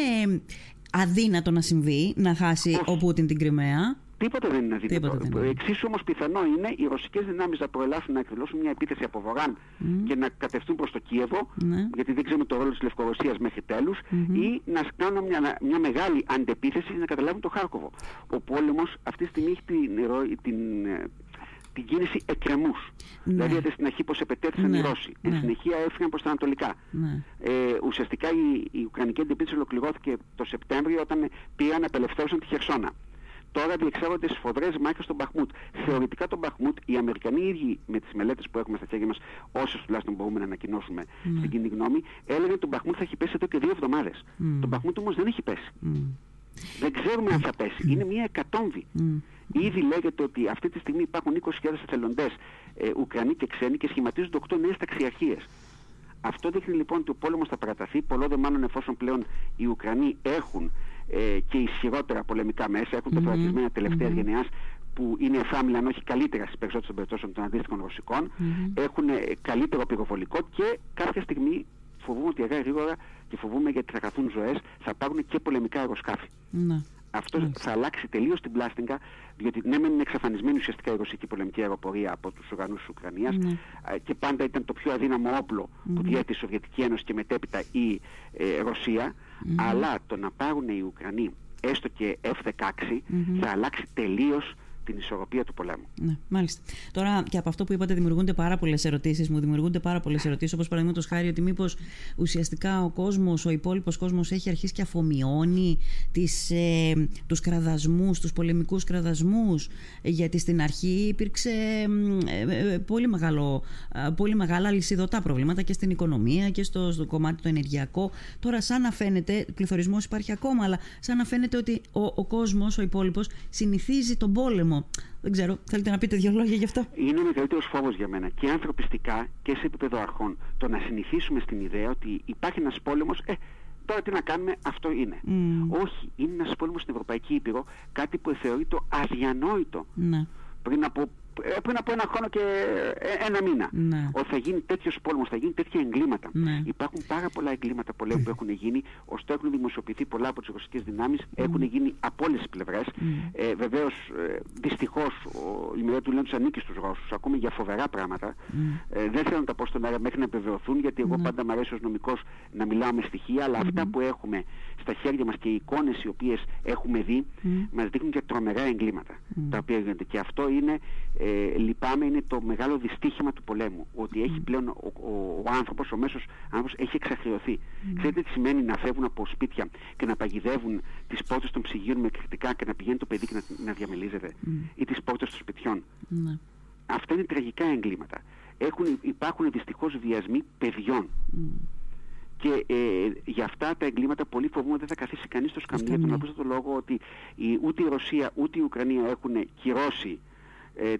αδύνατο να συμβεί να χάσει ο Πούτιν την Κρυμαία. Τίποτα δεν είναι αδύνατο. Εξίσου όμως πιθανό είναι οι ρωσικές δυνάμεις να προελάσουν να εκδηλώσουν μια επίθεση από βορράν, mm, και να κατευθούν προς το Κίεβο, mm, γιατί δεν ξέρουμε το ρόλο της Λευκορωσίας μέχρι τέλους, mm-hmm, ή να κάνουν μια, μια μεγάλη αντεπίθεση να καταλάβουν το Χάρκοβο. Ο πόλεμος αυτή τη στιγμή έχει την, την, την κίνηση εκκρεμούς. Ναι. Δηλαδή στην αρχή πως επετέθησαν, ναι, οι Ρώσοι, ναι, εν συνεχεία έφυγαν προς τα ανατολικά. Ναι. Ε, ουσιαστικά η, η Ουκρανική αντεπίθεση ολοκληρώθηκε το Σεπτέμβριο όταν πήγαν να απελευθέρωσαν τη Χερσόνα. Τώρα διεξάγονται σφοδρές μάχες στον Μπαχμούτ. Θεωρητικά τον Μπαχμούτ οι Αμερικανοί ίδιοι με τις μελέτες που έχουμε στα χέρια μας, όσες τουλάχιστον μπορούμε να ανακοινώσουμε, mm, στην κοινή γνώμη, έλεγαν ότι τον Μπαχμούτ θα έχει πέσει εδώ και δύο εβδομάδες. Mm. Τον Μπαχμούτ όμως δεν έχει πέσει. Mm. Δεν ξέρουμε αν θα πέσει. Είναι μια εκατόμβη. Mm. Ήδη λέγεται ότι αυτή τη στιγμή υπάρχουν είκοσι χιλιάδες εθελοντές, ε, Ουκρανοί και ξένοι, και σχηματίζονται οκτώ νέες ταξιαρχίες. Αυτό δείχνει λοιπόν ότι ο πόλεμος θα παραταθεί, πολλό δε μάλλον εφόσον πλέον οι Ουκρανοί έχουν ε, και ισχυρότερα πολεμικά μέσα, έχουν τα φραγισμένα τελευταία γενεάς που είναι εφάμιλα, αν όχι καλύτερα στις περισσότερες των περιπτώσεων των αντίστοιχων ρωσικών, mm-hmm, έχουν καλύτερο πυροβολικό και κάποια στιγμή φοβούμαι ότι αργά γρήγορα, και φοβούμαι γιατί θα χαθούν ζωές, θα πάρουν και πολεμικά αεροσκάφη. Mm-hmm. Αυτό mm-hmm θα αλλάξει τελείως την πλάστιγκα, διότι ναι, μεν είναι εξαφανισμένη ουσιαστικά η ρωσική πολεμική αεροπορία από τους οργανούς της Ουκρανίας, mm-hmm, και πάντα ήταν το πιο αδύναμο όπλο που mm-hmm διέθετε η Σοβιετική Ένωση και μετέπειτα η ε, Ρωσία, mm-hmm, αλλά το να πάρουν οι Ουκρανοί έστω και εφ δεκαέξι mm-hmm θα αλλάξει τελείως την ισορροπία του πολέμου. Ναι, μάλιστα. Τώρα και από αυτό που είπατε δημιουργούνται πάρα πολλές ερωτήσεις. Μου δημιουργούνται πάρα πολλές ερωτήσεις, όπως παραδείγματος χάρη ότι μήπως ουσιαστικά ο κόσμος, ο υπόλοιπος κόσμος έχει αρχίσει και αφομοιώνει τις, ε, τους κραδασμούς, τους πολεμικούς κραδασμούς, γιατί στην αρχή υπήρξε ε, ε, πολύ, μεγάλο, ε, πολύ μεγάλα αλυσιδωτά προβλήματα και στην οικονομία και στο, στο κομμάτι το ενεργειακό. Τώρα σαν να φαίνεται, πληθωρισμός υπάρχει ακόμα, αλλά σαν να φαίνεται ότι ο, ο κόσμος, ο υπόλοιπος, συνηθίζει τον πόλεμο. Δεν ξέρω, θέλετε να πείτε δύο λόγια γι' αυτό? Είναι ο μεγαλύτερος φόβος για μένα, και ανθρωπιστικά και σε επίπεδο αρχών. Το να συνηθίσουμε στην ιδέα ότι υπάρχει ένας πόλεμος, ε, τώρα τι να κάνουμε, αυτό είναι. Mm. Όχι, είναι ένας πόλεμος στην Ευρωπαϊκή Ήπειρο, κάτι που θεωρεί το αδιανόητο. Mm. Πριν από πριν από ένα χρόνο και ένα μήνα. Ναι. Ότι θα γίνει τέτοιος πόλεμος, θα γίνει τέτοια εγκλήματα. Ναι. Υπάρχουν πάρα πολλά εγκλήματα πολέμου που έχουν γίνει, ωστόσο έχουν δημοσιοποιηθεί πολλά από τις ρωσικές δυνάμεις, mm, έχουν γίνει από όλες τις πλευρές. Mm. Ε, βεβαίως, ε, δυστυχώς, η μεριά του Λέοντος ανήκει στους Ρώσους. Ακούμε για φοβερά πράγματα. Mm. Ε, δεν θέλω να τα πω στον αέρα μέχρι να επιβεβαιωθούν, γιατί εγώ mm πάντα μου αρέσει ως νομικός να μιλάω με στοιχεία, αλλά mm-hmm αυτά που έχουμε στα χέρια μας και οι εικόνες οι οποίες έχουμε δει, mm, μας δείχνουν και τρομερά εγκλήματα, mm, τα οποία γίνονται. Και αυτό είναι. Ε, λυπάμαι, είναι το μεγάλο δυστύχημα του πολέμου. Ότι έχει πλέον ο, ο, ο άνθρωπος, ο μέσος άνθρωπος έχει εξαχριωθεί. Mm. Ξέρετε τι σημαίνει να φεύγουν από σπίτια και να παγιδεύουν τις πόρτες των ψυγείων με κριτικά και να πηγαίνει το παιδί και να, να διαμελίζεται, mm, ή τις πόρτες των σπιτιών. Mm. Αυτά είναι τραγικά εγκλήματα. Έχουν, υπάρχουν δυστυχώς βιασμοί παιδιών. Mm. Και ε, για αυτά τα εγκλήματα πολύ φοβούμαι δεν θα καθίσει κανείς στο σκαμνί. Να πω στον λόγο ότι η, ούτε η Ρωσία ούτε η Ουκρανία έχουν κυρώσει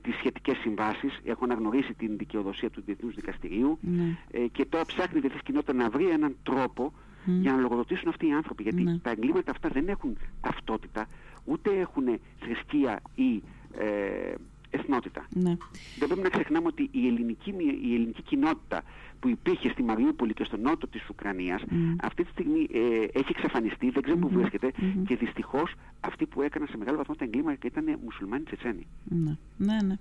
τις σχετικές συμβάσεις, έχω αναγνωρίσει την δικαιοδοσία του Διεθνούς Δικαστηρίου, ναι, ε, και τώρα ψάχνει η διεθνής κοινότητα να βρει έναν τρόπο, mm, για να λογοδοτήσουν αυτοί οι άνθρωποι, γιατί ναι, τα εγκλήματα αυτά δεν έχουν ταυτότητα, ούτε έχουν θρησκεία ή ε, εθνότητα. Ναι. Δεν πρέπει να ξεχνάμε ότι η ελληνική, η ελληνική κοινότητα που υπήρχε στη Μαριούπολη και στο νότο της Ουκρανίας, mm, αυτή τη στιγμή ε, έχει εξαφανιστεί, δεν ξέρουμε mm-hmm που βρίσκεται, mm-hmm, και δυστυχώς αυτοί που έκαναν σε μεγάλο βαθμό τα εγκλήματα ήταν μουσουλμάνοι Τσετσένοι. Ναι, ναι, ναι.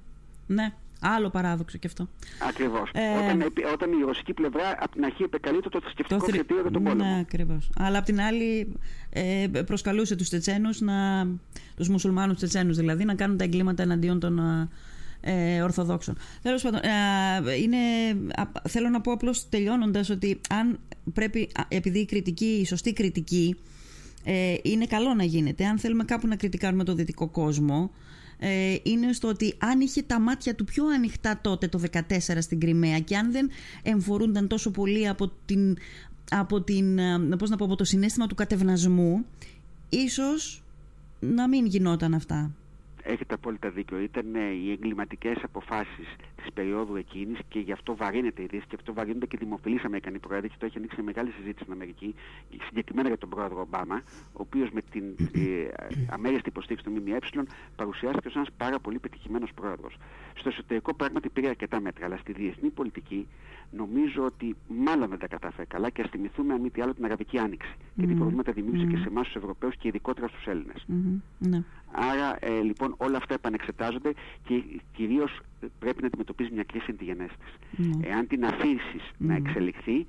Ναι, άλλο παράδοξο κι αυτό. Ακριβώς. Ε, όταν, όταν η ρωσική πλευρά από την αρχή επεκαλείται το θρησκευτικό κριτήριο για τον πόλεμο. Ναι, ακριβώς. Αλλά απ' την άλλη ε, προσκαλούσε τους Τσετσένους, να, τους μουσουλμάνους Τσετσένους δηλαδή, να κάνουν τα εγκλήματα εναντίον των ε, Ορθοδόξων. Τέλος πάντων, ε, είναι, θέλω να πω απλώς τελειώνοντας ότι αν πρέπει, επειδή η κριτική, η σωστή κριτική, ε, είναι καλό να γίνεται, αν θέλουμε κάπου να κριτικάρουμε το δυτικό κόσμο, είναι στο ότι αν είχε τα μάτια του πιο ανοιχτά τότε το δεκατέσσερα στην Κριμαία και αν δεν εμφορούνταν τόσο πολύ από, την, από, την, πώς να πω, από το συναίσθημα του κατευνασμού, ίσως να μην γινόταν αυτά. Έχετε απόλυτα δίκιο. Ήταν οι εγκληματικές αποφάσεις της περίοδου εκείνης και γι' αυτό βαρύνεται η Δύση και γι' αυτό βαρύνονται και οι δημοφιλείς Αμερικανοί πρόεδροι. Και το έχει ανοίξει μεγάλη συζήτηση στην Αμερική, συγκεκριμένα για τον πρόεδρο Ομπάμα, ο οποίος με την ε, αμέριστη υποστήριξη του ΜΜΕ παρουσιάστηκε ως ένας πάρα πολύ πετυχημένος πρόεδρος. Στο εσωτερικό πράγματι πήρε αρκετά μέτρα, αλλά στη διεθνή πολιτική νομίζω ότι μάλλον δεν τα κατάφερε καλά. Και ας θυμηθούμε αν μη τι άλλο την Αραβική Άνοιξη mm. και τι προβλήματα δημιούργησε mm. και σε εμάς τους Ευρωπαίους και ειδικότερα στους Έλληνες. Mm. Mm. Άρα ε, λοιπόν όλα αυτά επανεξετάζονται και κυρίως πρέπει να αντιμετωπίζει μια κρίση εν τη γενναίες της. Mm. Εάν την αφήσεις mm. να εξελιχθεί,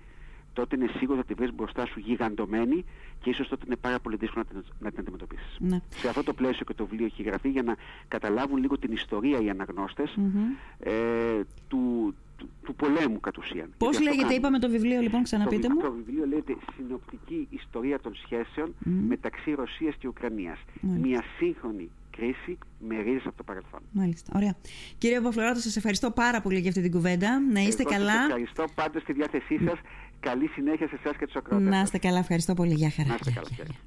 τότε είναι σίγουρο ότι τη βρεις μπροστά σου γιγαντωμένη και ίσως τότε είναι πάρα πολύ δύσκολο να την, να την αντιμετωπίσεις. Ναι. Σε αυτό το πλαίσιο και το βιβλίο έχει γραφεί για να καταλάβουν λίγο την ιστορία οι αναγνώστες mm-hmm. ε, του, του, του πολέμου κατ' ουσίαν. Πώς λέγεται, κάνουμε. Είπαμε το βιβλίο λοιπόν, ξαναπείτε το, μου. Το βιβλίο λέγεται «Συνοπτική ιστορία των σχέσεων mm. μεταξύ Ρωσίας και Ουκρανίας». Mm. Μια σύγχρονη κρίση με ρίζες από το παρελθόν. Μάλιστα. Ωραία. Κύριε Παπαφλωράτο, σας ευχαριστώ πάρα πολύ για αυτή την κουβέντα. Να είστε Εγώ καλά. Σας ευχαριστώ πάντως στη διάθεσή σας. Καλή συνέχεια σε εσάς και τους ακροατές. Να είστε καλά. Ευχαριστώ πολύ. Γεια χαρά.